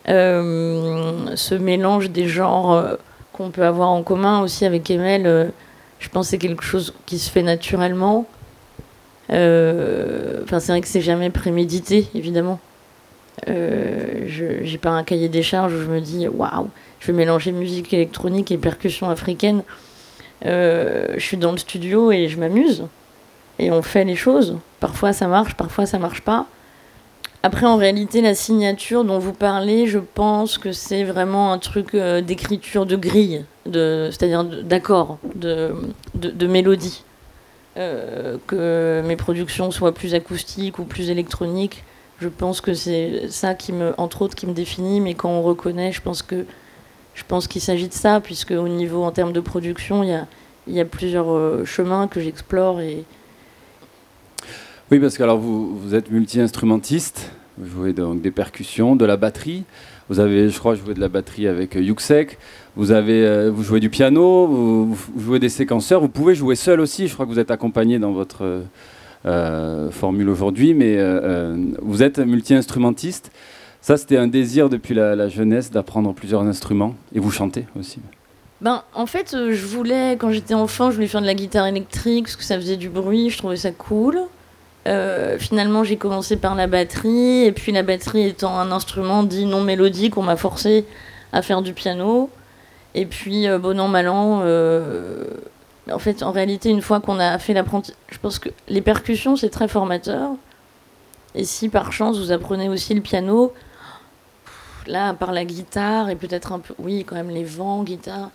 euh, ce mélange des genres euh, qu'on peut avoir en commun aussi avec Emel. Euh, je pense que c'est quelque chose qui se fait naturellement. Euh, c'est vrai que c'est jamais prémédité, évidemment. Euh, je, j'ai pas un cahier des charges où je me dis waouh, je vais mélanger musique électronique et percussion africaine. Euh, je suis dans le studio et je m'amuse et on fait les choses. Parfois ça marche, parfois ça marche pas. Après, en réalité, la signature dont vous parlez, je pense que c'est vraiment un truc euh, d'écriture de grille, de, c'est-à-dire d'accord, de, de, de mélodie. Euh, que mes productions soient plus acoustiques ou plus électroniques, je pense que c'est ça qui me, entre autres, qui me définit. Mais quand on reconnaît, je pense que je pense qu'il s'agit de ça, puisque au niveau en termes de production, il y a il y a plusieurs euh, chemins que j'explore et oui, parce que alors vous vous êtes multi-instrumentiste, vous jouez donc des percussions, de la batterie. Vous avez, je crois, joué de la batterie avec euh, Yuxek. Vous avez, euh, vous jouez du piano, vous, vous jouez des séquenceurs. Vous pouvez jouer seul aussi. Je crois que vous êtes accompagné dans votre euh, formule aujourd'hui, mais euh, vous êtes multi-instrumentiste. Ça, c'était un désir depuis la, la jeunesse d'apprendre plusieurs instruments, et vous chantez aussi. Ben, en fait, euh, je voulais, quand j'étais enfant, je voulais faire de la guitare électrique parce que ça faisait du bruit. Je trouvais ça cool. Euh, finalement, j'ai commencé par la batterie, et puis la batterie étant un instrument dit non mélodique, on m'a forcé à faire du piano. Et puis, euh, bon an, mal an, euh, en fait, en réalité, une fois qu'on a fait l'apprentissage, je pense que les percussions, c'est très formateur. Et si par chance vous apprenez aussi le piano, là, à part la guitare et peut-être un peu, oui, quand même les vents, guitare,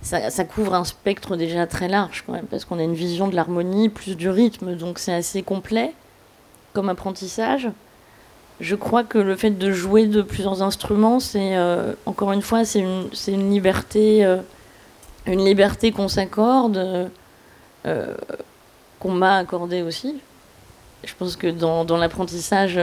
ça, ça couvre un spectre déjà très large quand même, parce qu'on a une vision de l'harmonie plus du rythme, donc c'est assez complet comme apprentissage. Je crois que le fait de jouer de plusieurs instruments, c'est euh, encore une fois, c'est une, c'est une liberté, euh, une liberté qu'on s'accorde, euh, qu'on m'a accordée aussi. Je pense que dans, dans l'apprentissage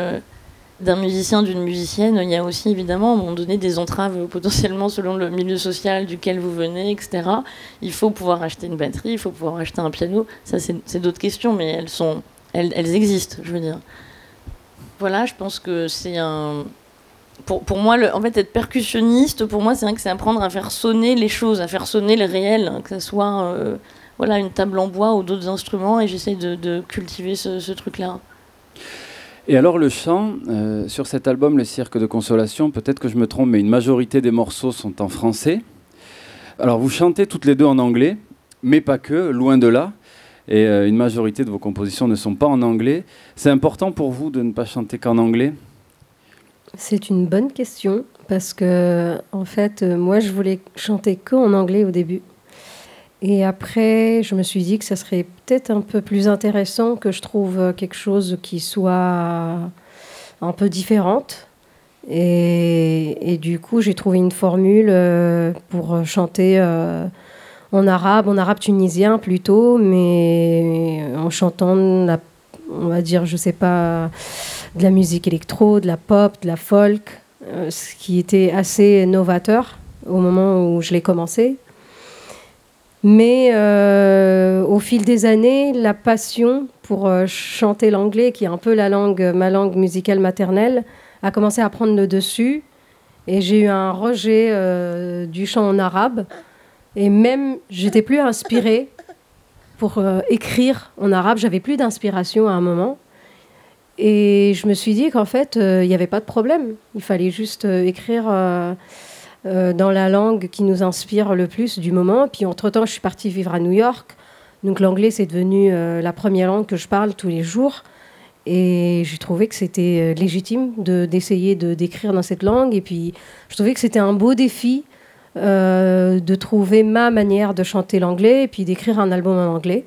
d'un musicien, d'une musicienne, il y a aussi évidemment, à un moment donné, des entraves potentiellement selon le milieu social duquel vous venez, et cetera. Il faut pouvoir acheter une batterie, il faut pouvoir acheter un piano. Ça, c'est, c'est d'autres questions, mais elles sont, elles, elles existent, je veux dire. Voilà, je pense que c'est un... Pour, pour moi, le... en fait, être percussionniste, pour moi, c'est vrai que c'est apprendre à faire sonner les choses, à faire sonner le réel, hein, que ce soit euh, voilà, une table en bois ou d'autres instruments, et j'essaie de, de cultiver ce, ce truc-là. Et alors le chant, euh, sur cet album, Le Cirque de Consolation, peut-être que je me trompe, mais une majorité des morceaux sont en français. Alors vous chantez toutes les deux en anglais, mais pas que, loin de là. Et une majorité de vos compositions ne sont pas en anglais. C'est important pour vous de ne pas chanter qu'en anglais ? C'est une bonne question, parce que, en fait, moi, je voulais chanter qu'en anglais au début. Et après, je me suis dit que ça serait peut-être un peu plus intéressant que je trouve quelque chose qui soit un peu différente. Et, et du coup, j'ai trouvé une formule pour chanter... Euh, en arabe, en arabe tunisien plutôt, mais en chantant, la, on va dire, je sais pas, de la musique électro, de la pop, de la folk, euh, ce qui était assez novateur au moment où je l'ai commencé. Mais euh, au fil des années, la passion pour euh, chanter l'anglais, qui est un peu la langue, ma langue musicale maternelle, a commencé à prendre le dessus, et j'ai eu un rejet euh, du chant en arabe. Et même, j'étais plus inspirée pour euh, écrire en arabe. J'avais plus d'inspiration à un moment. Et je me suis dit qu'en fait, il euh, n'y avait pas de problème. Il fallait juste euh, écrire euh, euh, dans la langue qui nous inspire le plus du moment. Puis entre-temps, je suis partie vivre à New York. Donc l'anglais, c'est devenu euh, la première langue que je parle tous les jours. Et j'ai trouvé que c'était légitime de, d'essayer de, d'écrire dans cette langue. Et puis, je trouvais que c'était un beau défi. Euh, de trouver ma manière de chanter l'anglais et puis d'écrire un album en anglais.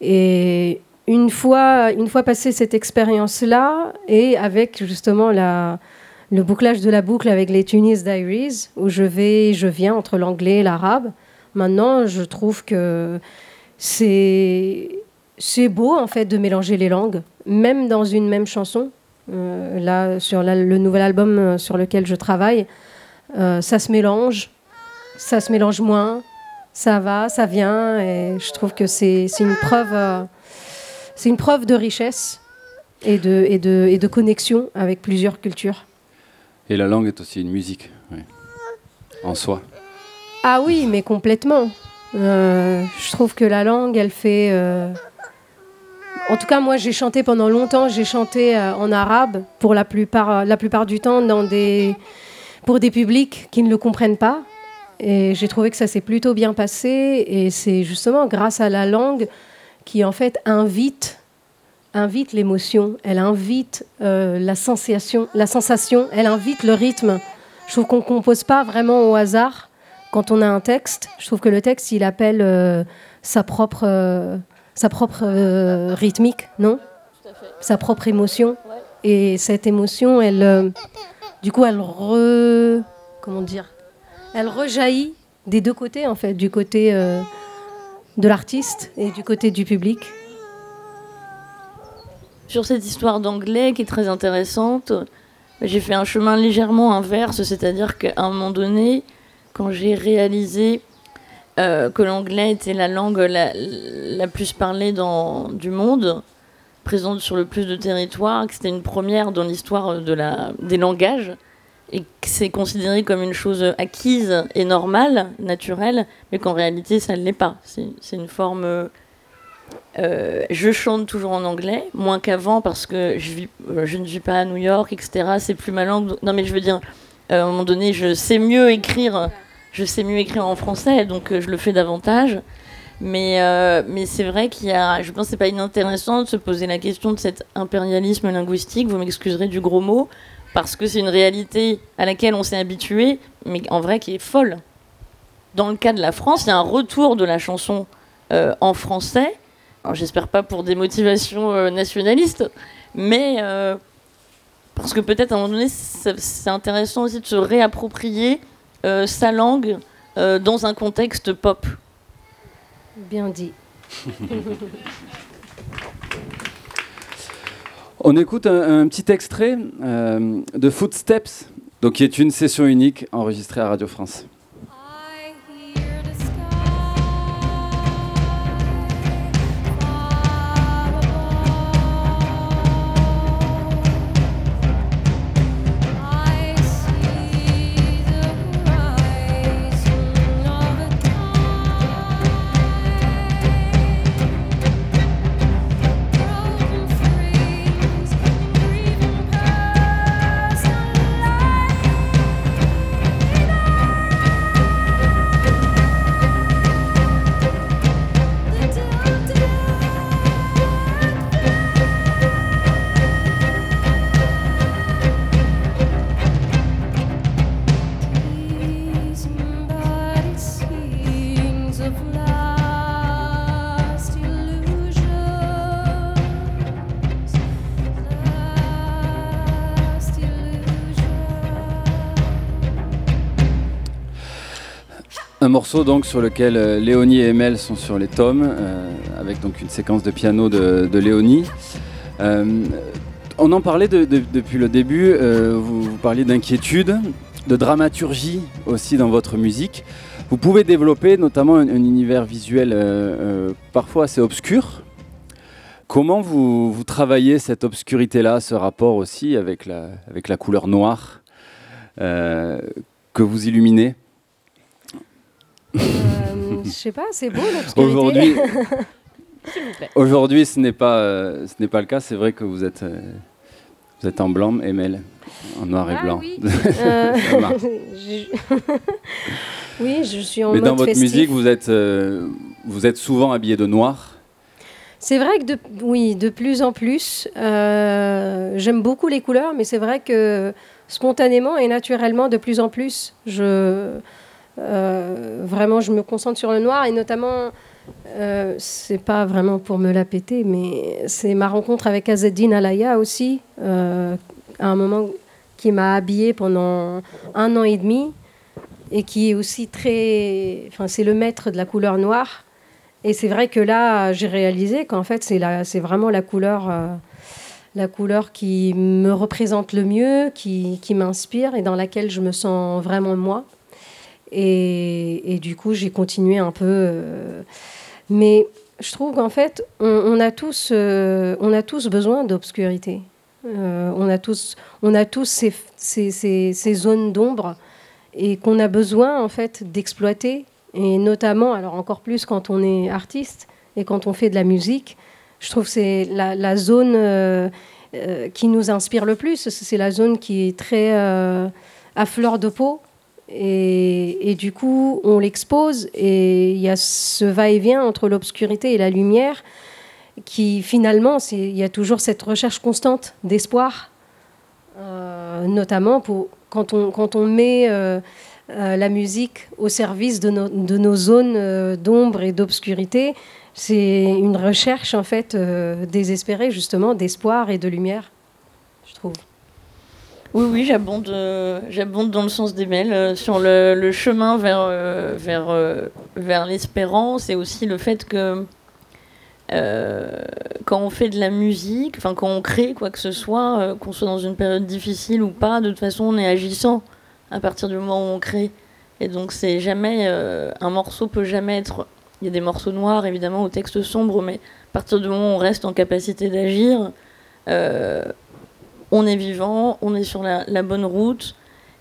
Et une fois, une fois passée cette expérience-là, et avec justement la, le bouclage de la boucle avec les Tunis Diaries, où je vais, je viens entre l'anglais et l'arabe, maintenant je trouve que c'est, c'est beau en fait de mélanger les langues, même dans une même chanson. Euh, là, sur la, le nouvel album sur lequel je travaille, Euh, ça se mélange, ça se mélange moins, ça va, ça vient, et je trouve que c'est, c'est une preuve, euh, c'est une preuve de richesse et de, et de, et de connexion avec plusieurs cultures. Et la langue est aussi une musique, oui. En soi. Ah oui, mais complètement. Euh, je trouve que la langue, elle fait... Euh... En tout cas, moi, j'ai chanté pendant longtemps, j'ai chanté euh, en arabe, pour la plupart, la plupart du temps, dans des... pour des publics qui ne le comprennent pas. Et j'ai trouvé que ça s'est plutôt bien passé. Et c'est justement grâce à la langue qui, en fait, invite, invite l'émotion. Elle invite euh, la sensation, la sensation. Elle invite le rythme. Je trouve qu'on ne compose pas vraiment au hasard quand on a un texte. Je trouve que le texte, il appelle euh, sa propre, euh, sa propre euh, rythmique, non ? Tout à fait. Sa propre émotion. Ouais. Et cette émotion, elle... Euh, Du coup, elle re... Comment dire ? Elle rejaillit des deux côtés, en fait. Du côté euh, de l'artiste et du côté du public. Sur cette histoire d'anglais qui est très intéressante, j'ai fait un chemin légèrement inverse. C'est-à-dire qu'à un moment donné, quand j'ai réalisé euh, que l'anglais était la langue la, la plus parlée dans, du monde... présente sur le plus de territoires, que c'était une première dans l'histoire de la, des langages, et que c'est considéré comme une chose acquise et normale, naturelle, mais qu'en réalité, ça ne l'est pas. C'est, c'est une forme... Euh, je chante toujours en anglais, moins qu'avant, parce que je, vis, je ne vis pas à New York, et cetera. C'est plus ma langue. Non, mais je veux dire, euh, à un moment donné, je sais mieux écrire, je sais mieux écrire en français, donc euh, je le fais davantage. Mais, euh, mais c'est vrai qu'il y a, je pense que c'est pas inintéressant de se poser la question de cet impérialisme linguistique, vous m'excuserez du gros mot, parce que c'est une réalité à laquelle on s'est habitué, mais en vrai qui est folle. Dans le cas de la France, il y a un retour de la chanson euh, en français. Alors, j'espère pas pour des motivations euh, nationalistes, mais euh, parce que peut-être à un moment donné, c'est, c'est intéressant aussi de se réapproprier euh, sa langue euh, dans un contexte pop. Bien dit. On écoute un, un petit extrait euh, de Footsteps, donc qui est une session unique enregistrée à Radio France. Un morceau donc sur lequel euh, Léonie et Emel sont sur les tomes, euh, avec donc une séquence de piano de, de Léonie. Euh, on en parlait de, de, depuis le début, euh, vous, vous parliez d'inquiétude, de dramaturgie aussi dans votre musique. Vous pouvez développer notamment un, un univers visuel euh, euh, parfois assez obscur. Comment vous, vous travaillez cette obscurité-là, ce rapport aussi avec la, avec la couleur noire euh, que vous illuminez? euh, je sais pas, c'est beau l'obscurité. Aujourd'hui, s'il vous plaît. Aujourd'hui ce n'est pas, euh, ce n'est pas le cas. C'est vrai que vous êtes, euh, vous êtes en blanc, Emel, en noir ah, et blanc. Oui. euh... oui, je suis en Mais mode dans votre festif. Musique, vous êtes, euh, vous êtes souvent habillé de noir. C'est vrai que de, oui, de plus en plus. Euh, j'aime beaucoup les couleurs, mais c'est vrai que spontanément et naturellement, de plus en plus, je Euh, vraiment, je me concentre sur le noir et notamment, euh, c'est pas vraiment pour me la péter, mais c'est ma rencontre avec Azzeddine Alaya aussi, euh, à un moment qui m'a habillée pendant un an et demi et qui est aussi très, enfin, c'est le maître de la couleur noire. Et c'est vrai que là, j'ai réalisé qu'en fait, c'est la, c'est vraiment la couleur, euh, la couleur qui me représente le mieux, qui, qui m'inspire et dans laquelle je me sens vraiment moi. Et, et du coup, j'ai continué un peu. Euh, mais je trouve qu'en fait, on, on, a, tous, euh, on a tous besoin d'obscurité. Euh, on a tous, on a tous ces, ces, ces, ces zones d'ombre et qu'on a besoin en fait, d'exploiter. Et notamment, alors encore plus quand on est artiste et quand on fait de la musique, je trouve que c'est la, la zone euh, euh, qui nous inspire le plus. C'est la zone qui est très euh, à fleur de peau. Et, et du coup, on l'expose et il y a ce va-et-vient entre l'obscurité et la lumière qui, finalement, il y a toujours cette recherche constante d'espoir, euh, notamment pour, quand, on, quand on met euh, euh, la musique au service de, no, de nos zones euh, d'ombre et d'obscurité. C'est une recherche, en fait, euh, désespérée, justement, d'espoir et de lumière, je trouve. Oui, oui, j'abonde, euh, j'abonde dans le sens d'Emel euh, sur le, le chemin vers, euh, vers, euh, vers l'espérance et aussi le fait que euh, quand on fait de la musique, enfin quand on crée quoi que ce soit, euh, qu'on soit dans une période difficile ou pas, de toute façon on est agissant à partir du moment où on crée. Et donc c'est jamais, euh, un morceau peut jamais être, il y a des morceaux noirs évidemment ou textes sombres, mais à partir du moment où on reste en capacité d'agir, euh, on est vivant, on est sur la, la bonne route,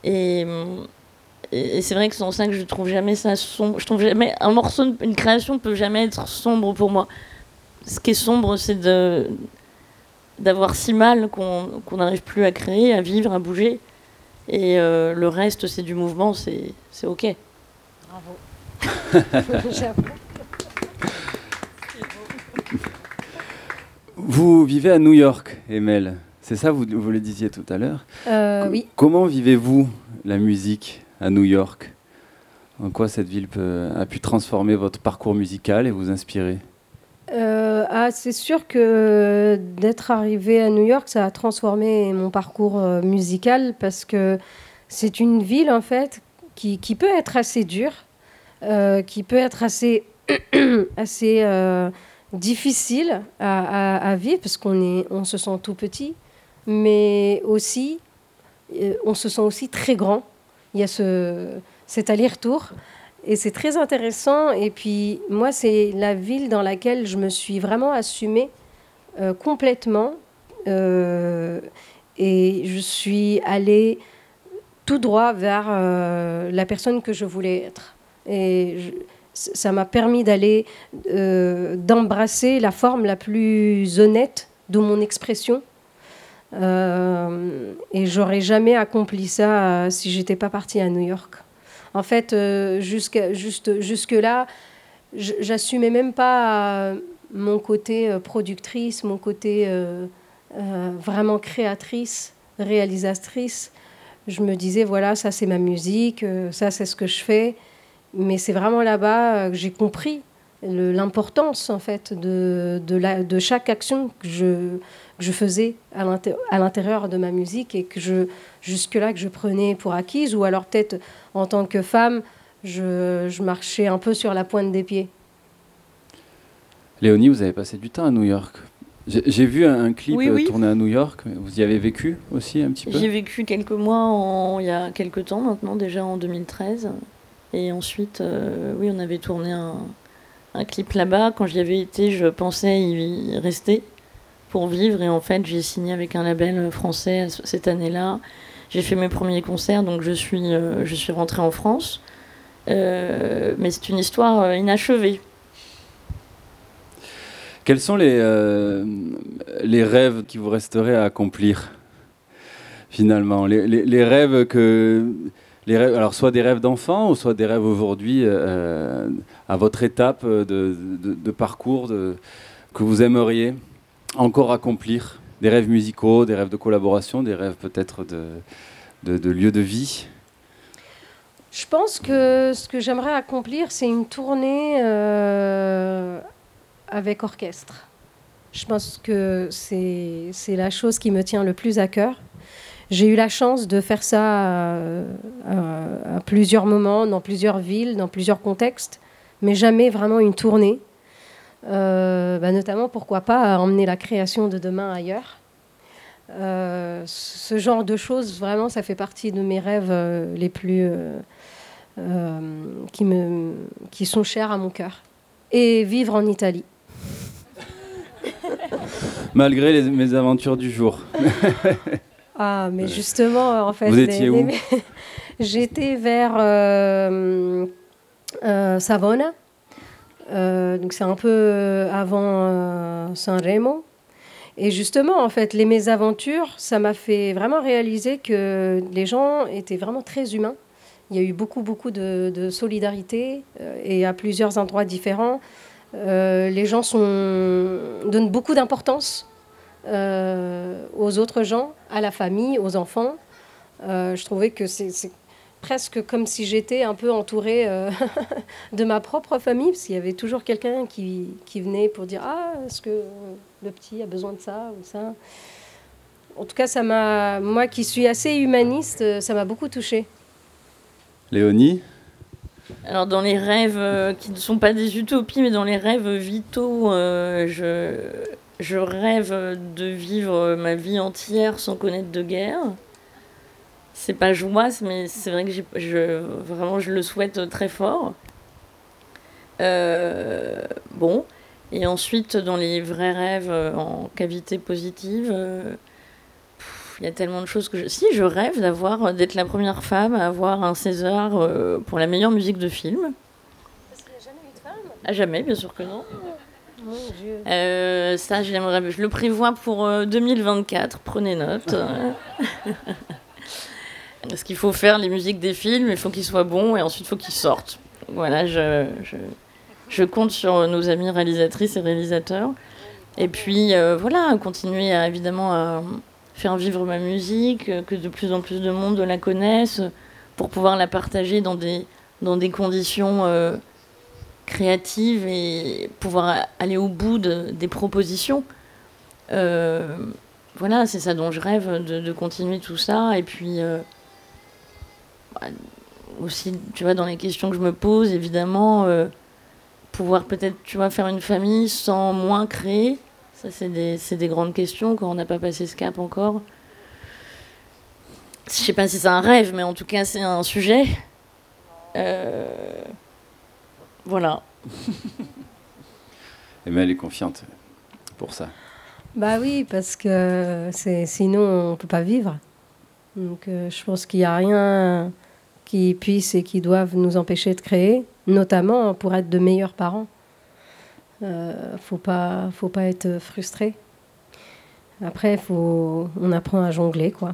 et, et, et c'est vrai que c'est en ça que je trouve jamais ça sombre. Je trouve jamais un morceau, une création ne peut jamais être sombre pour moi. Ce qui est sombre, c'est de d'avoir si mal qu'on qu'on n'arrive plus à créer, à vivre, à bouger, et euh, le reste, c'est du mouvement, c'est c'est ok. Bravo. J'avoue. Vous vivez à New York, Emel. C'est ça, vous, vous le disiez tout à l'heure. Euh, Com- oui. Comment vivez-vous la musique à New York ? En quoi cette ville peut, a pu transformer votre parcours musical et vous inspirer ? Euh, ah, c'est sûr que d'être arrivée à New York, ça a transformé mon parcours musical parce que c'est une ville en fait qui, qui peut être assez dure, euh, qui peut être assez, assez euh, difficile à, à, à vivre parce qu'on est, on se sent tout petit, mais aussi euh, on se sent aussi très grand. Il y a ce, cet aller-retour. Et c'est très intéressant. Et puis, moi, c'est la ville dans laquelle je me suis vraiment assumée euh, complètement. Euh, et je suis allée tout droit vers euh, la personne que je voulais être. Et je, ça m'a permis d'aller, euh, d'embrasser la forme la plus honnête de mon expression. Euh, et j'aurais jamais accompli ça euh, si j'étais pas partie à New York. En fait, euh, jusqu'à, juste, jusque-là, j- j'assumais même pas euh, mon côté euh, productrice, mon côté euh, euh, vraiment créatrice, réalisatrice. Je me disais, voilà, ça c'est ma musique, euh, ça c'est ce que je fais. Mais c'est vraiment là-bas que j'ai compris le, l'importance, en fait, de, de, la, de chaque action que je, que je faisais à, l'inté- à l'intérieur de ma musique et que je... jusque-là que je prenais pour acquise, ou alors peut-être en tant que femme, je, je marchais un peu sur la pointe des pieds. Léonie, vous avez passé du temps à New York. J'ai, j'ai vu un, un clip oui, oui. tourné à New York. Vous y avez vécu aussi un petit peu ? J'y ai vécu quelques mois, en, il y a quelques temps maintenant, déjà en deux mille treize. Et ensuite, euh, oui, on avait tourné un, un clip là-bas. Quand j'y avais été, je pensais y rester pour vivre. Et en fait, j'ai signé avec un label français cette année-là. J'ai fait mes premiers concerts, donc je suis, euh, je suis rentrée en France. Euh, mais c'est une histoire euh, inachevée. Quels sont les, euh, les rêves qui vous resteraient à accomplir, finalement ? les, les, les rêves que... Les rêves, alors soit des rêves d'enfant, ou soit des rêves aujourd'hui, euh, à votre étape de, de, de parcours, de, que vous aimeriez encore accomplir ? Des rêves musicaux, des rêves de collaboration, des rêves peut-être de, de, de lieu de vie. Je pense que ce que j'aimerais accomplir, c'est une tournée euh, avec orchestre. Je pense que c'est, c'est la chose qui me tient le plus à cœur. J'ai eu la chance de faire ça à, à, à plusieurs moments, dans plusieurs villes, dans plusieurs contextes, mais jamais vraiment une tournée. Euh, bah notamment, pourquoi pas emmener la création de demain ailleurs. Euh, ce genre de choses, vraiment, ça fait partie de mes rêves euh, les plus... Euh, euh, qui, me, qui sont chers à mon cœur. Et vivre en Italie. Malgré les mésaventures du jour. Ah, mais justement, en fait... Vous étiez les, où les... J'étais vers euh, euh, Savona. Euh, donc c'est un peu avant euh, Sanremo. Et justement, en fait, les mésaventures, ça m'a fait vraiment réaliser que les gens étaient vraiment très humains. Il y a eu beaucoup, beaucoup de, de solidarité euh, et à plusieurs endroits différents. Euh, les gens sont, donnent beaucoup d'importance euh, aux autres gens, à la famille, aux enfants. Euh, je trouvais que c'est... c'est presque comme si j'étais un peu entourée euh, de ma propre famille, parce qu'il y avait toujours quelqu'un qui, qui venait pour dire « Ah, est-ce que le petit a besoin de ça ?» ou ça. En tout cas, ça m'a, moi qui suis assez humaniste, ça m'a beaucoup touchée. Léonie ? Alors, dans les rêves euh, qui ne sont pas des utopies, mais dans les rêves vitaux, euh, je, je rêve de vivre ma vie entière sans connaître de guerre. C'est pas jouasse, mais c'est vrai que j'ai, je, vraiment, je le souhaite très fort. Euh, bon. Et ensuite, dans les vrais rêves en cavité positive, euh, pff, il y a tellement de choses que je... Si, je rêve d'avoir, d'être la première femme à avoir un César euh, pour la meilleure musique de film. Parce qu'il n'y a jamais eu de femme ? Ah, jamais, bien sûr que non. Oh, Dieu. Euh, ça, j'aimerais... Je le prévois pour euh, deux mille vingt-quatre, prenez note. Parce qu'il faut faire les musiques des films, il faut qu'ils soient bons et ensuite il faut qu'ils sortent. Voilà, je, je, je compte sur nos amis réalisatrices et réalisateurs. Et puis euh, voilà, continuer à, évidemment à, faire vivre ma musique, que de plus en plus de monde la connaisse, pour pouvoir la partager dans des, dans des conditions euh, créatives et pouvoir aller au bout de, des propositions. Euh, voilà, c'est ça dont je rêve, de, de continuer tout ça. Et puis, euh, bah, aussi, tu vois, dans les questions que je me pose, évidemment, euh, pouvoir peut-être, tu vois, faire une famille sans moins créer. Ça, c'est des, c'est des grandes questions quand on n'a pas passé ce cap encore. Je sais pas si c'est un rêve, mais en tout cas, c'est un sujet. Euh... Voilà. Et mais elle est confiante pour ça. Bah oui, parce que c'est, sinon, on peut pas vivre. Donc, euh, je pense qu'il n'y a rien qui puisse et qui doive nous empêcher de créer, notamment pour être de meilleurs parents. Euh, faut pas, faut pas être frustré. Après, faut, on apprend à jongler, quoi.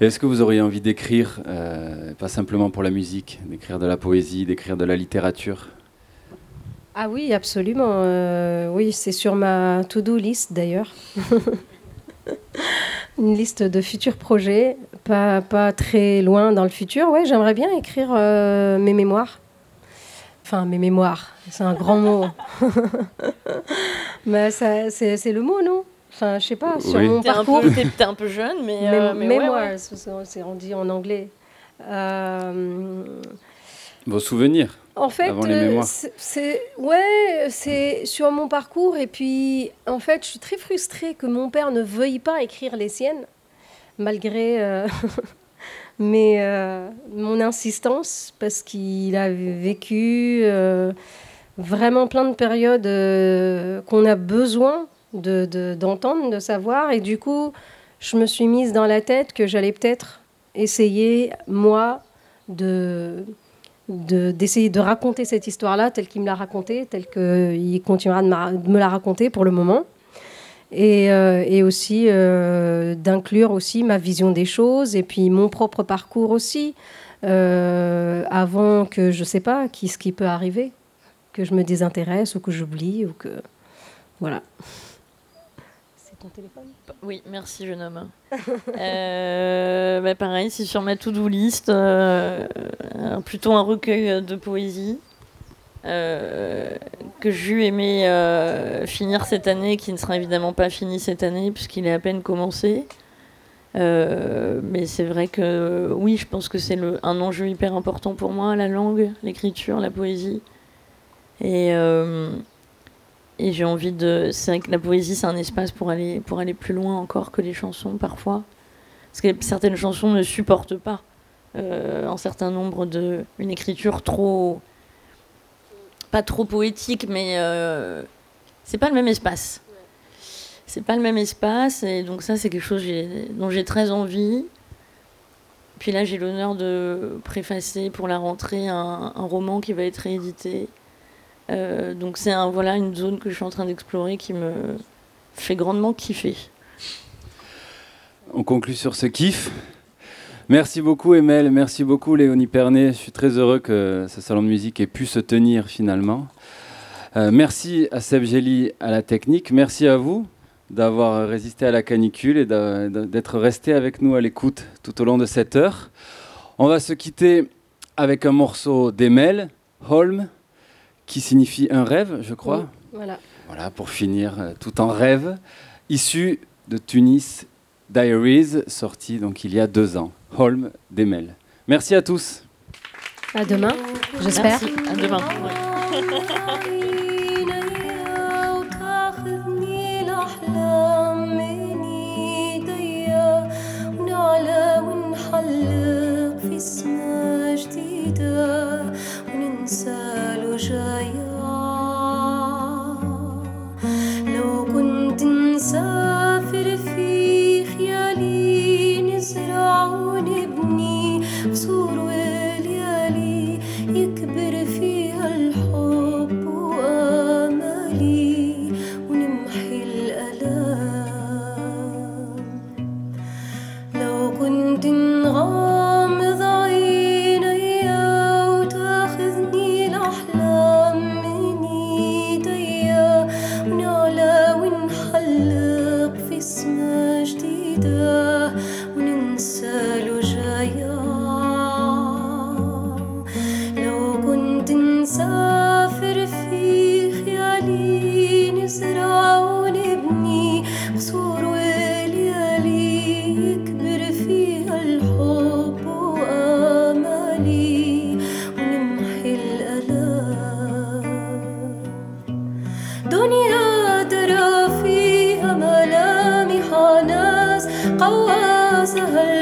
Est-ce que vous auriez envie d'écrire, euh, pas simplement pour la musique, d'écrire de la poésie, d'écrire de la littérature? Ah oui, absolument. Euh, oui, c'est sur ma to-do list d'ailleurs. Une liste de futurs projets, pas, pas très loin dans le futur. Ouais, j'aimerais bien écrire euh, mes mémoires. Enfin, mes mémoires, c'est un grand mot. Mais ça, c'est, c'est le mot, non? Enfin, je sais pas, sur oui. mon t'es parcours... Un peu, t'es, t'es un peu jeune, mais... Mém- euh, mais mémoires, ouais, ouais. C'est, on dit en anglais. Euh... Vos souvenirs, en fait, avant les mémoires. C'est, c'est, ouais, c'est sur mon parcours. Et puis, en fait, je suis très frustrée que mon père ne veuille pas écrire les siennes, malgré... Euh... Mais euh, mon insistance, parce qu'il a vécu euh, vraiment plein de périodes euh, qu'on a besoin de, de, d'entendre, de savoir. Et du coup, je me suis mise dans la tête que j'allais peut-être essayer, moi, de, de, d'essayer de raconter cette histoire-là telle qu'il me l'a racontée, telle qu'il continuera de, ma, de me la raconter pour le moment. Et, euh, et aussi euh, d'inclure aussi ma vision des choses et puis mon propre parcours aussi euh, avant que je sais pas qui, ce qui peut arriver, que je me désintéresse ou que j'oublie ou que voilà. C'est ton téléphone ? Oui, merci jeune homme. euh, bah pareil, c'est sur ma to-do list, euh, plutôt un recueil de poésie. Euh, que j'eus aimé euh, finir cette année, qui ne sera évidemment pas fini cette année puisqu'il est à peine commencé. Euh, mais c'est vrai que oui, je pense que c'est le, un enjeu hyper important pour moi, la langue, l'écriture, la poésie. Et, euh, et j'ai envie de... C'est vrai que la poésie, c'est un espace pour aller, pour aller plus loin encore que les chansons parfois. Parce que certaines chansons ne supportent pas euh, un certain nombre de... une écriture trop... pas trop poétique, mais euh, c'est pas le même espace. C'est pas le même espace, et donc ça, c'est quelque chose j'ai, dont j'ai très envie. Puis là, j'ai l'honneur de préfacer pour la rentrée un, un roman qui va être réédité. Euh, donc c'est un, voilà, une zone que je suis en train d'explorer qui me fait grandement kiffer. On conclut sur ce kiff. Merci beaucoup Emel, merci beaucoup Léonie Pernet. Je suis très heureux que ce salon de musique ait pu se tenir finalement. Euh, merci à Seb Gély à la technique. Merci à vous d'avoir résisté à la canicule et d'a, d'être resté avec nous à l'écoute tout au long de cette heure. On va se quitter avec un morceau d'Emel, Holm, qui signifie un rêve, je crois. Oui, voilà. Voilà, pour finir, euh, tout en rêve, issu de Tunis Diaries, sorti donc il y a deux ans. Holm d'Emel. Merci à tous. À demain, j'espère. Merci. À demain. صور وليالي يكبر فيها الحب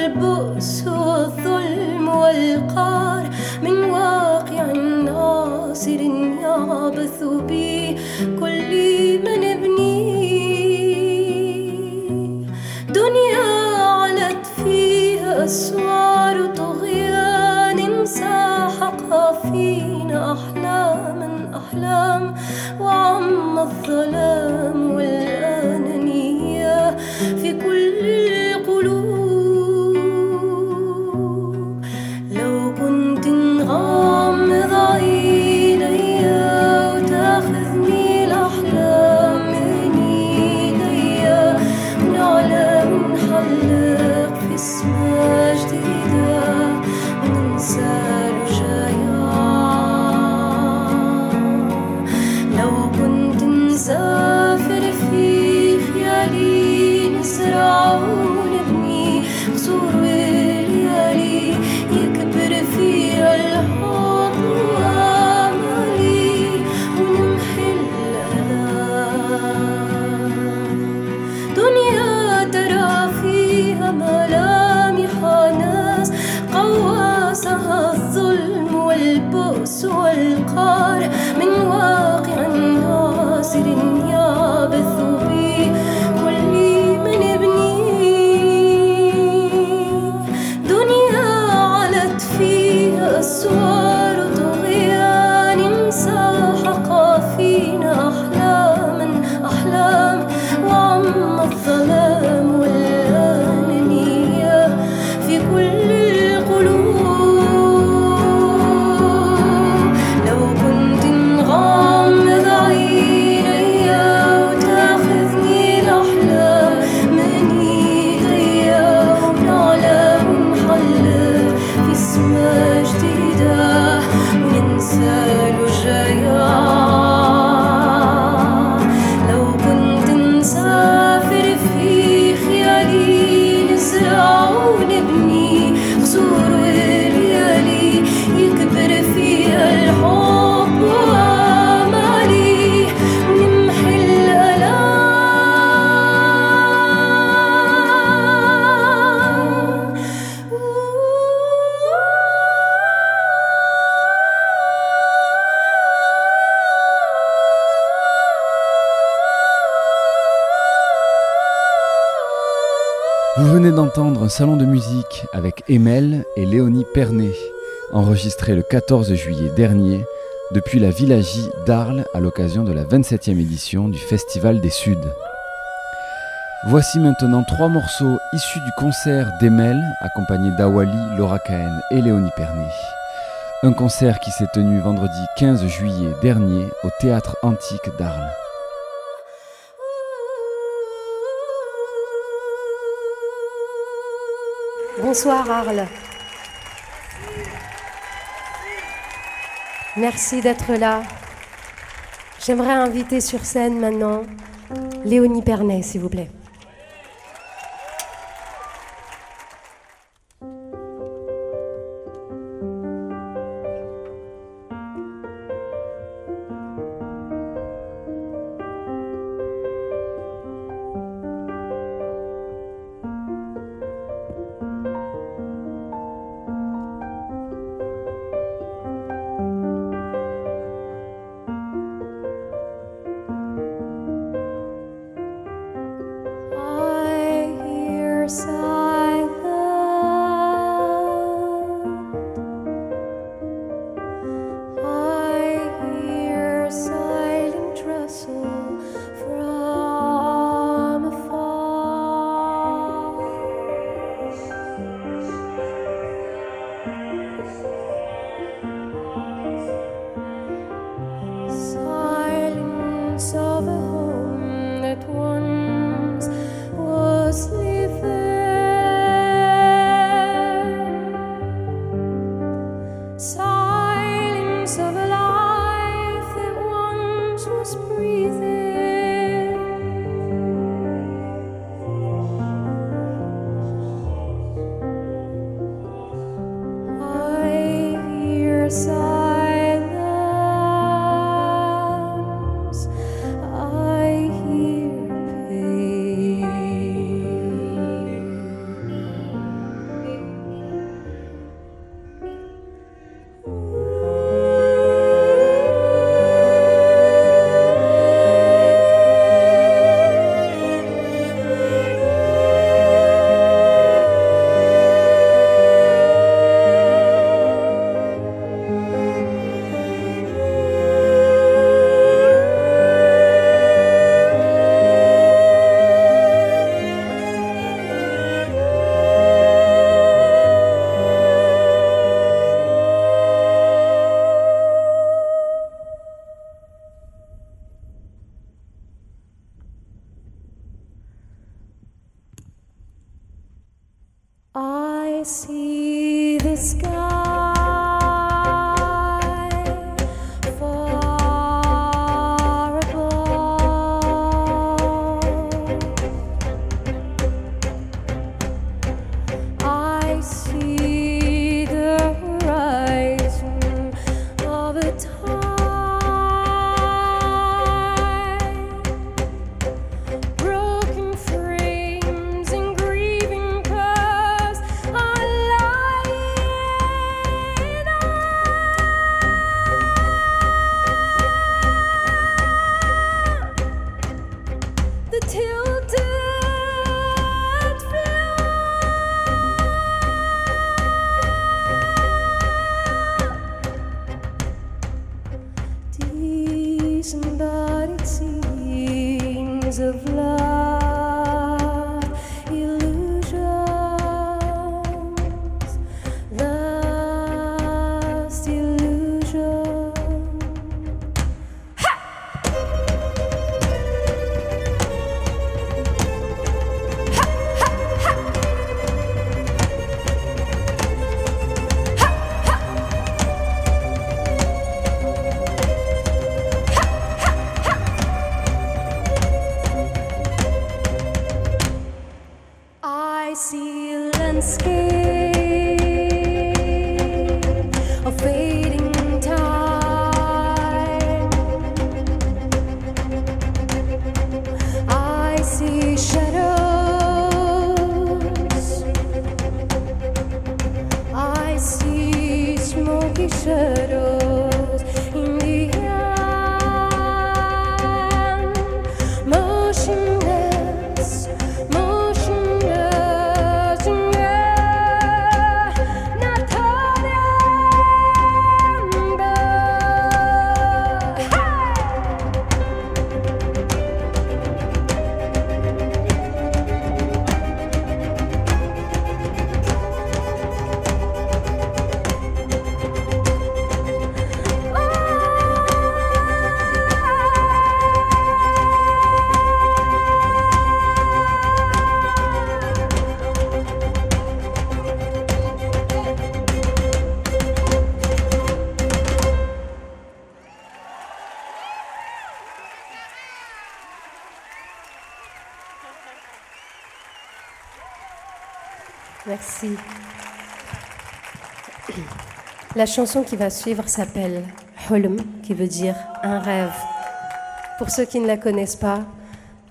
البؤس والظلم والقار من واقع ناصر يعبث بي كل من ابني دنيا علت فيها أسوار طغيان ساحق فينا أحلاما أحلام وعم الظلام والأنانية في كل d'entendre Salon de musique avec Emel et Léonie Pernet, enregistré le quatorze juillet dernier depuis la Villagie d'Arles à l'occasion de la vingt-septième édition du Festival des Suds. Voici maintenant trois morceaux issus du concert d'Emel, accompagné d'Awali, Laura Cahen et Léonie Pernet. Un concert qui s'est tenu vendredi quinze juillet dernier au Théâtre Antique d'Arles. Bonsoir Arles. Merci d'être là. J'aimerais inviter sur scène maintenant Léonie Pernet, s'il vous plaît. see the sky. Merci. La chanson qui va suivre s'appelle Holm, qui veut dire un rêve. Pour ceux qui ne la connaissent pas,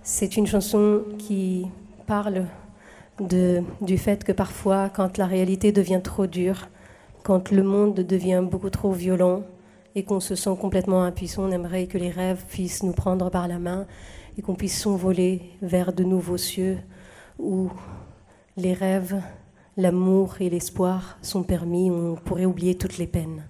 c'est une chanson qui parle de, du fait que parfois, quand la réalité devient trop dure, quand le monde devient beaucoup trop violent et qu'on se sent complètement impuissant, on aimerait que les rêves puissent nous prendre par la main et qu'on puisse s'envoler vers de nouveaux cieux où les rêves, l'amour et l'espoir sont permis, on pourrait oublier toutes les peines.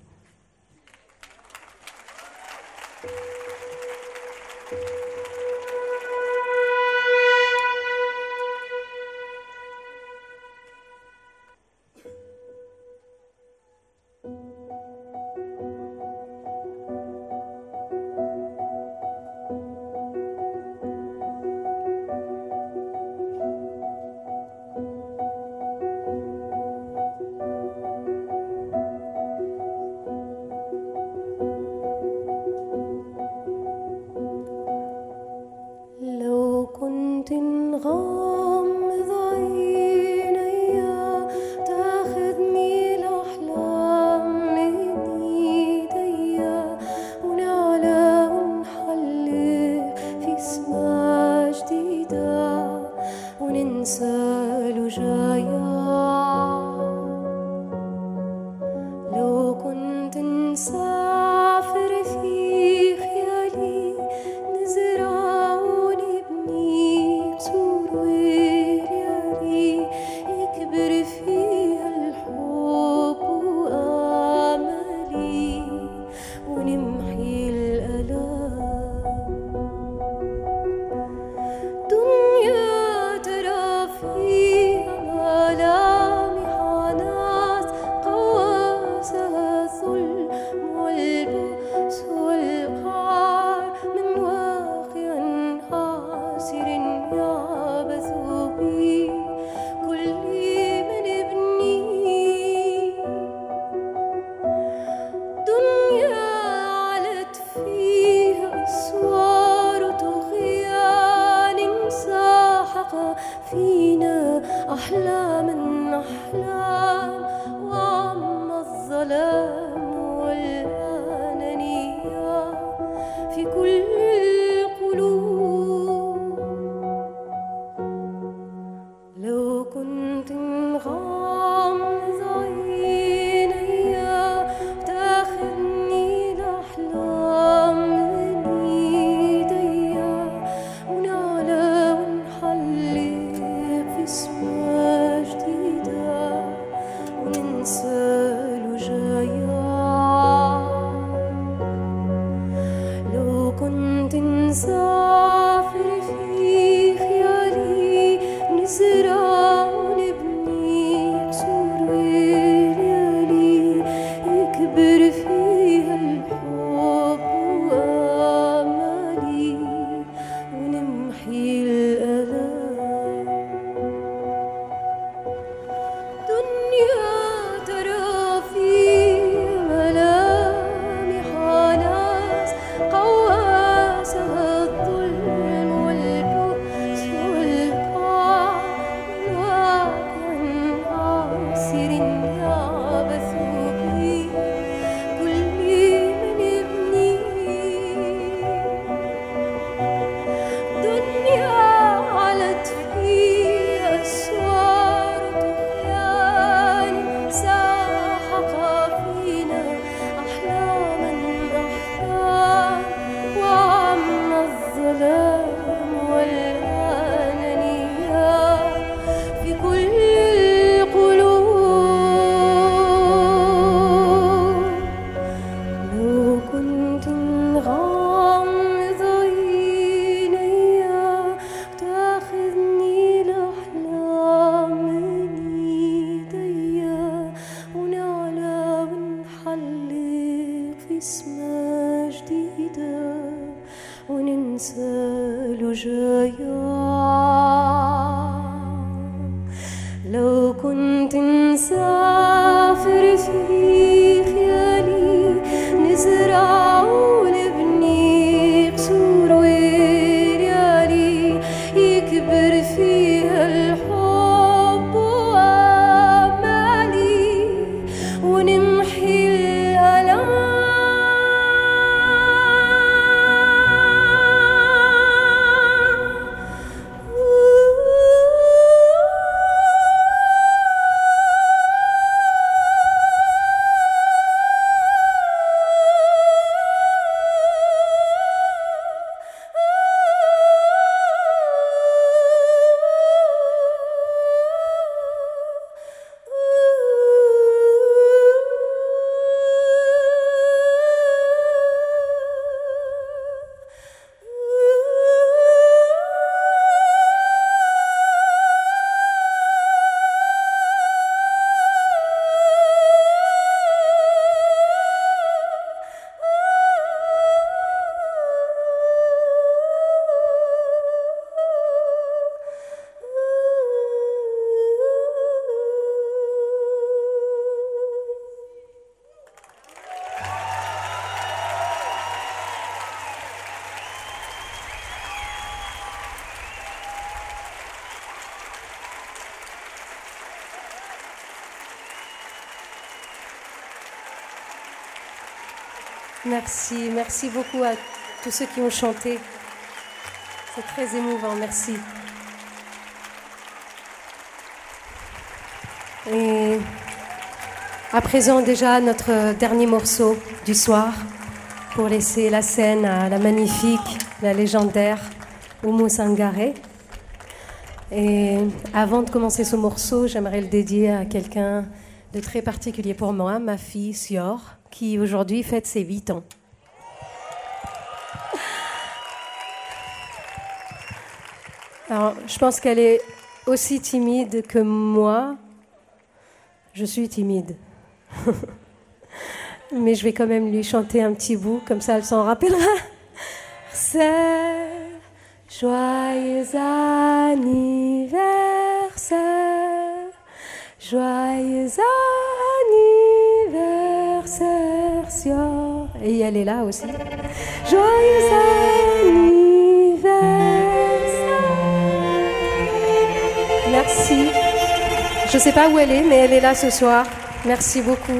Merci, merci beaucoup à tous ceux qui ont chanté. C'est très émouvant, merci. Et à présent, déjà, notre dernier morceau du soir pour laisser la scène à la magnifique, la légendaire Oumou Sangaré. Et avant de commencer ce morceau, j'aimerais le dédier à quelqu'un de très particulier pour moi, ma fille Sior, qui aujourd'hui fête ses huit ans. Alors, je pense qu'elle est aussi timide que moi. Je suis timide. Mais je vais quand même lui chanter un petit bout, comme ça elle s'en rappellera. C'est joyeux anniversaire, joyeux anniversaire. Et elle est là aussi. Joyeux anniversaire. Merci. Je ne sais pas où elle est, mais elle est là ce soir. Merci beaucoup.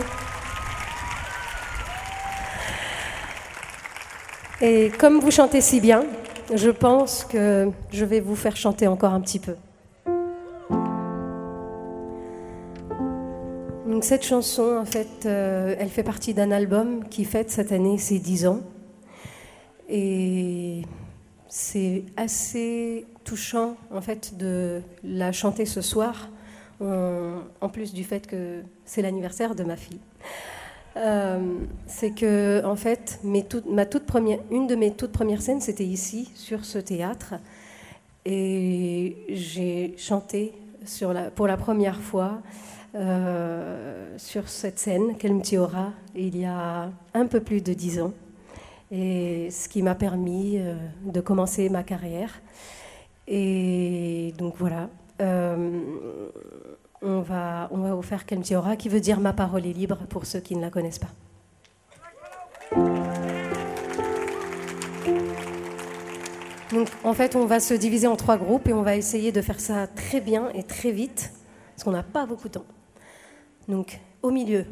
Et comme vous chantez si bien, je pense que je vais vous faire chanter encore un petit peu. Donc cette chanson, en fait, euh, elle fait partie d'un album qui fête cette année ses dix ans. Et c'est assez touchant, en fait, de la chanter ce soir. on, en plus du fait que c'est l'anniversaire de ma fille, euh, c'est que en fait, mes tout, ma toute première, une de mes toutes premières scènes, c'était ici, sur ce théâtre, et j'ai chanté sur la, pour la première fois euh, sur cette scène, Kelmti Ora, il y a un peu plus de dix ans, et ce qui m'a permis euh, de commencer ma carrière. Et donc voilà, euh, on, va, on va vous faire Kelmti Ora, qui veut dire « Ma parole est libre » pour ceux qui ne la connaissent pas. Donc, en fait, on va se diviser en trois groupes et on va essayer de faire ça très bien et très vite, parce qu'on n'a pas beaucoup de temps. Donc, au milieu.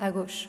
À gauche.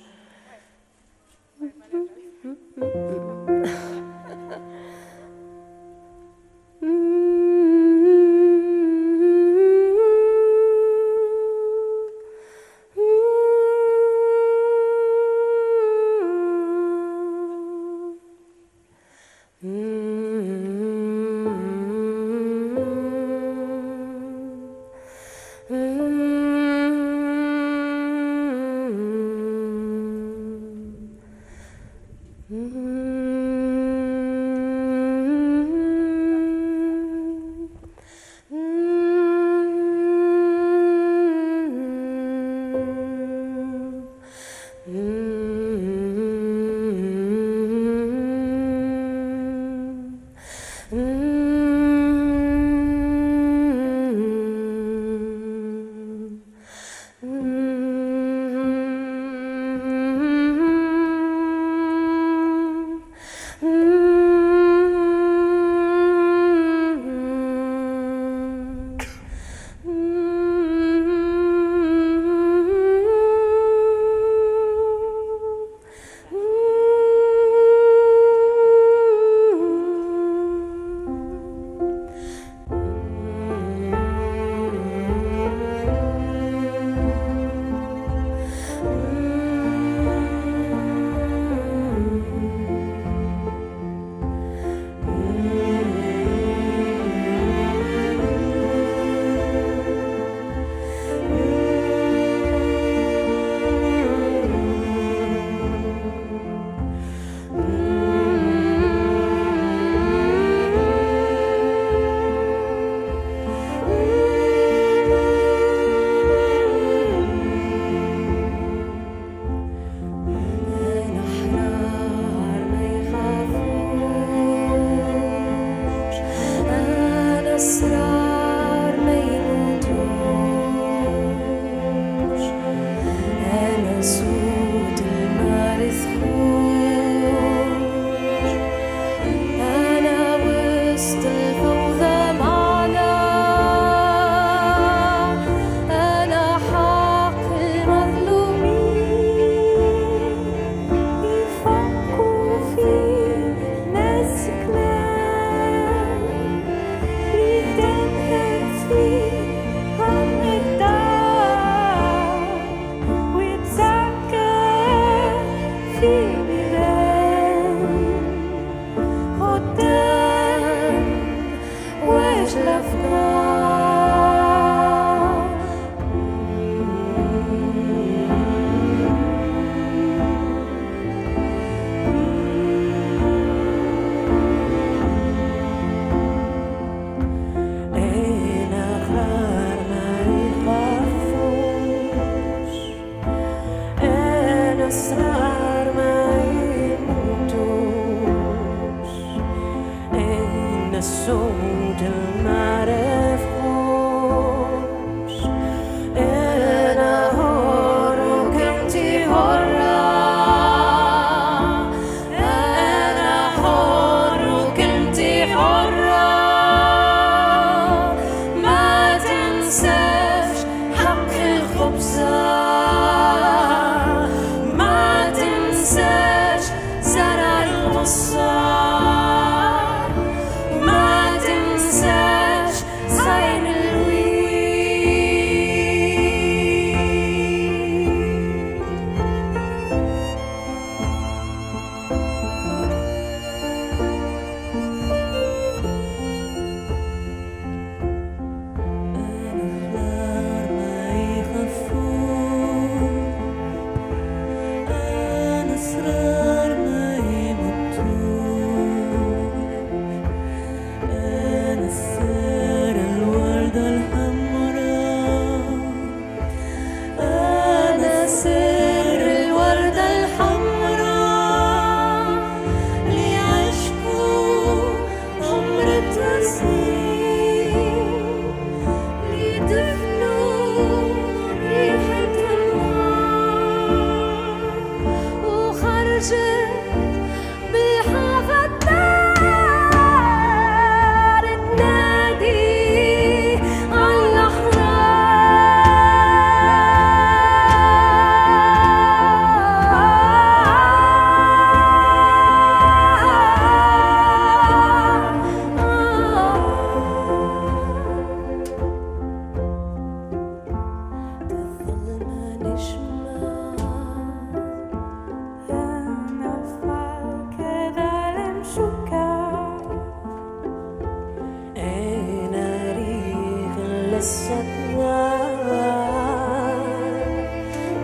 us at night,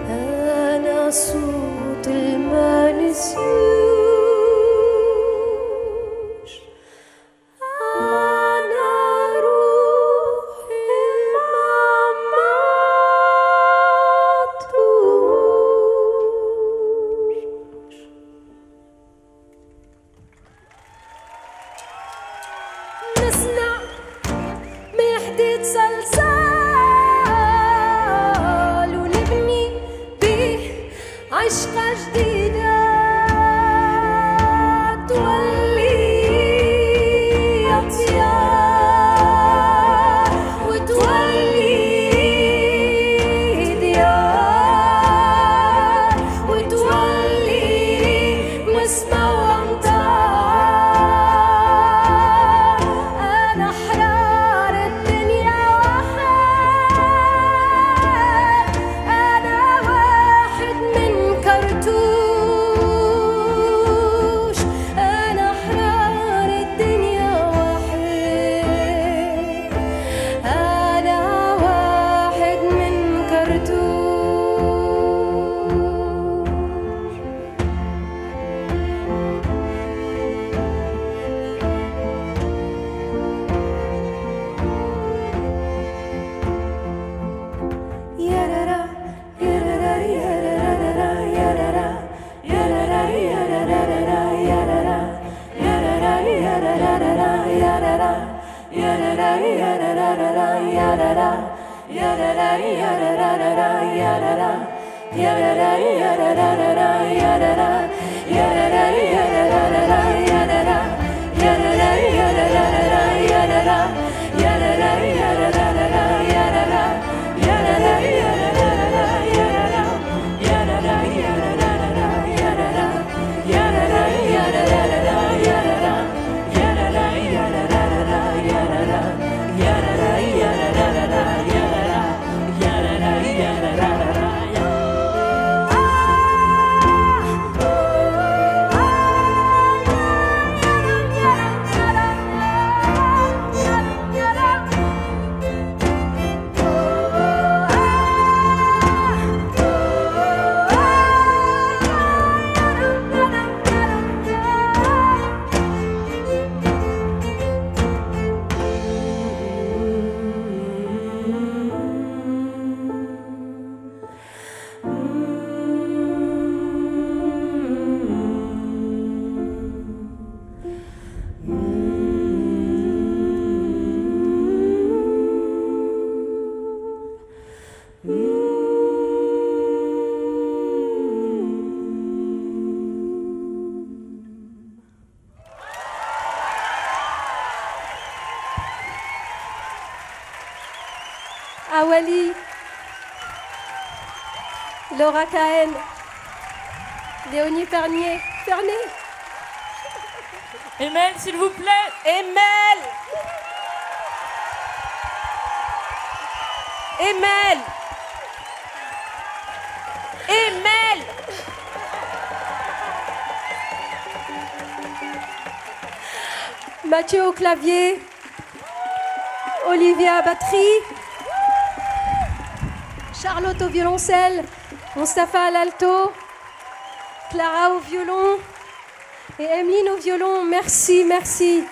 and our soul demands you. Awali, Laura Cohen, Léonie Pernet, Pernet. Emel, s'il vous plaît, Emel. Emel. Emel. Mathieu au clavier, Olivia à batterie, Charlotte au violoncelle, Mustapha à l'alto, Clara au violon et Emeline au violon. Merci, merci.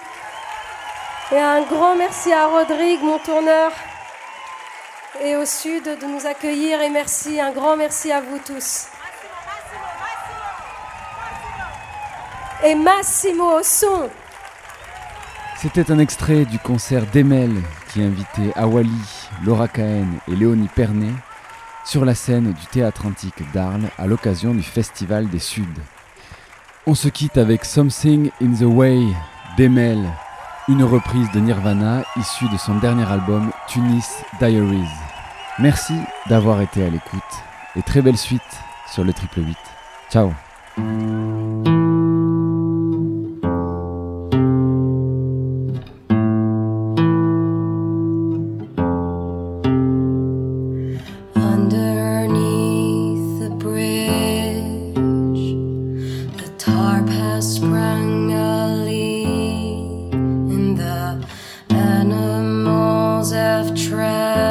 Et un grand merci à Rodrigue, mon tourneur, et au Sud de nous accueillir. Et merci, un grand merci à vous tous. Et Massimo au son. C'était un extrait du concert d'Emel qui invitait Awali, Laura Cohen et Léonie Pernet sur la scène du Théâtre Antique d'Arles à l'occasion du Festival des Suds. On se quitte avec Something in the Way d'Emel, une reprise de Nirvana issue de son dernier album Tunis Diaries. Merci d'avoir été à l'écoute et très belle suite sur le Triple huit. Ciao. Animals have tried.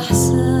أحسن.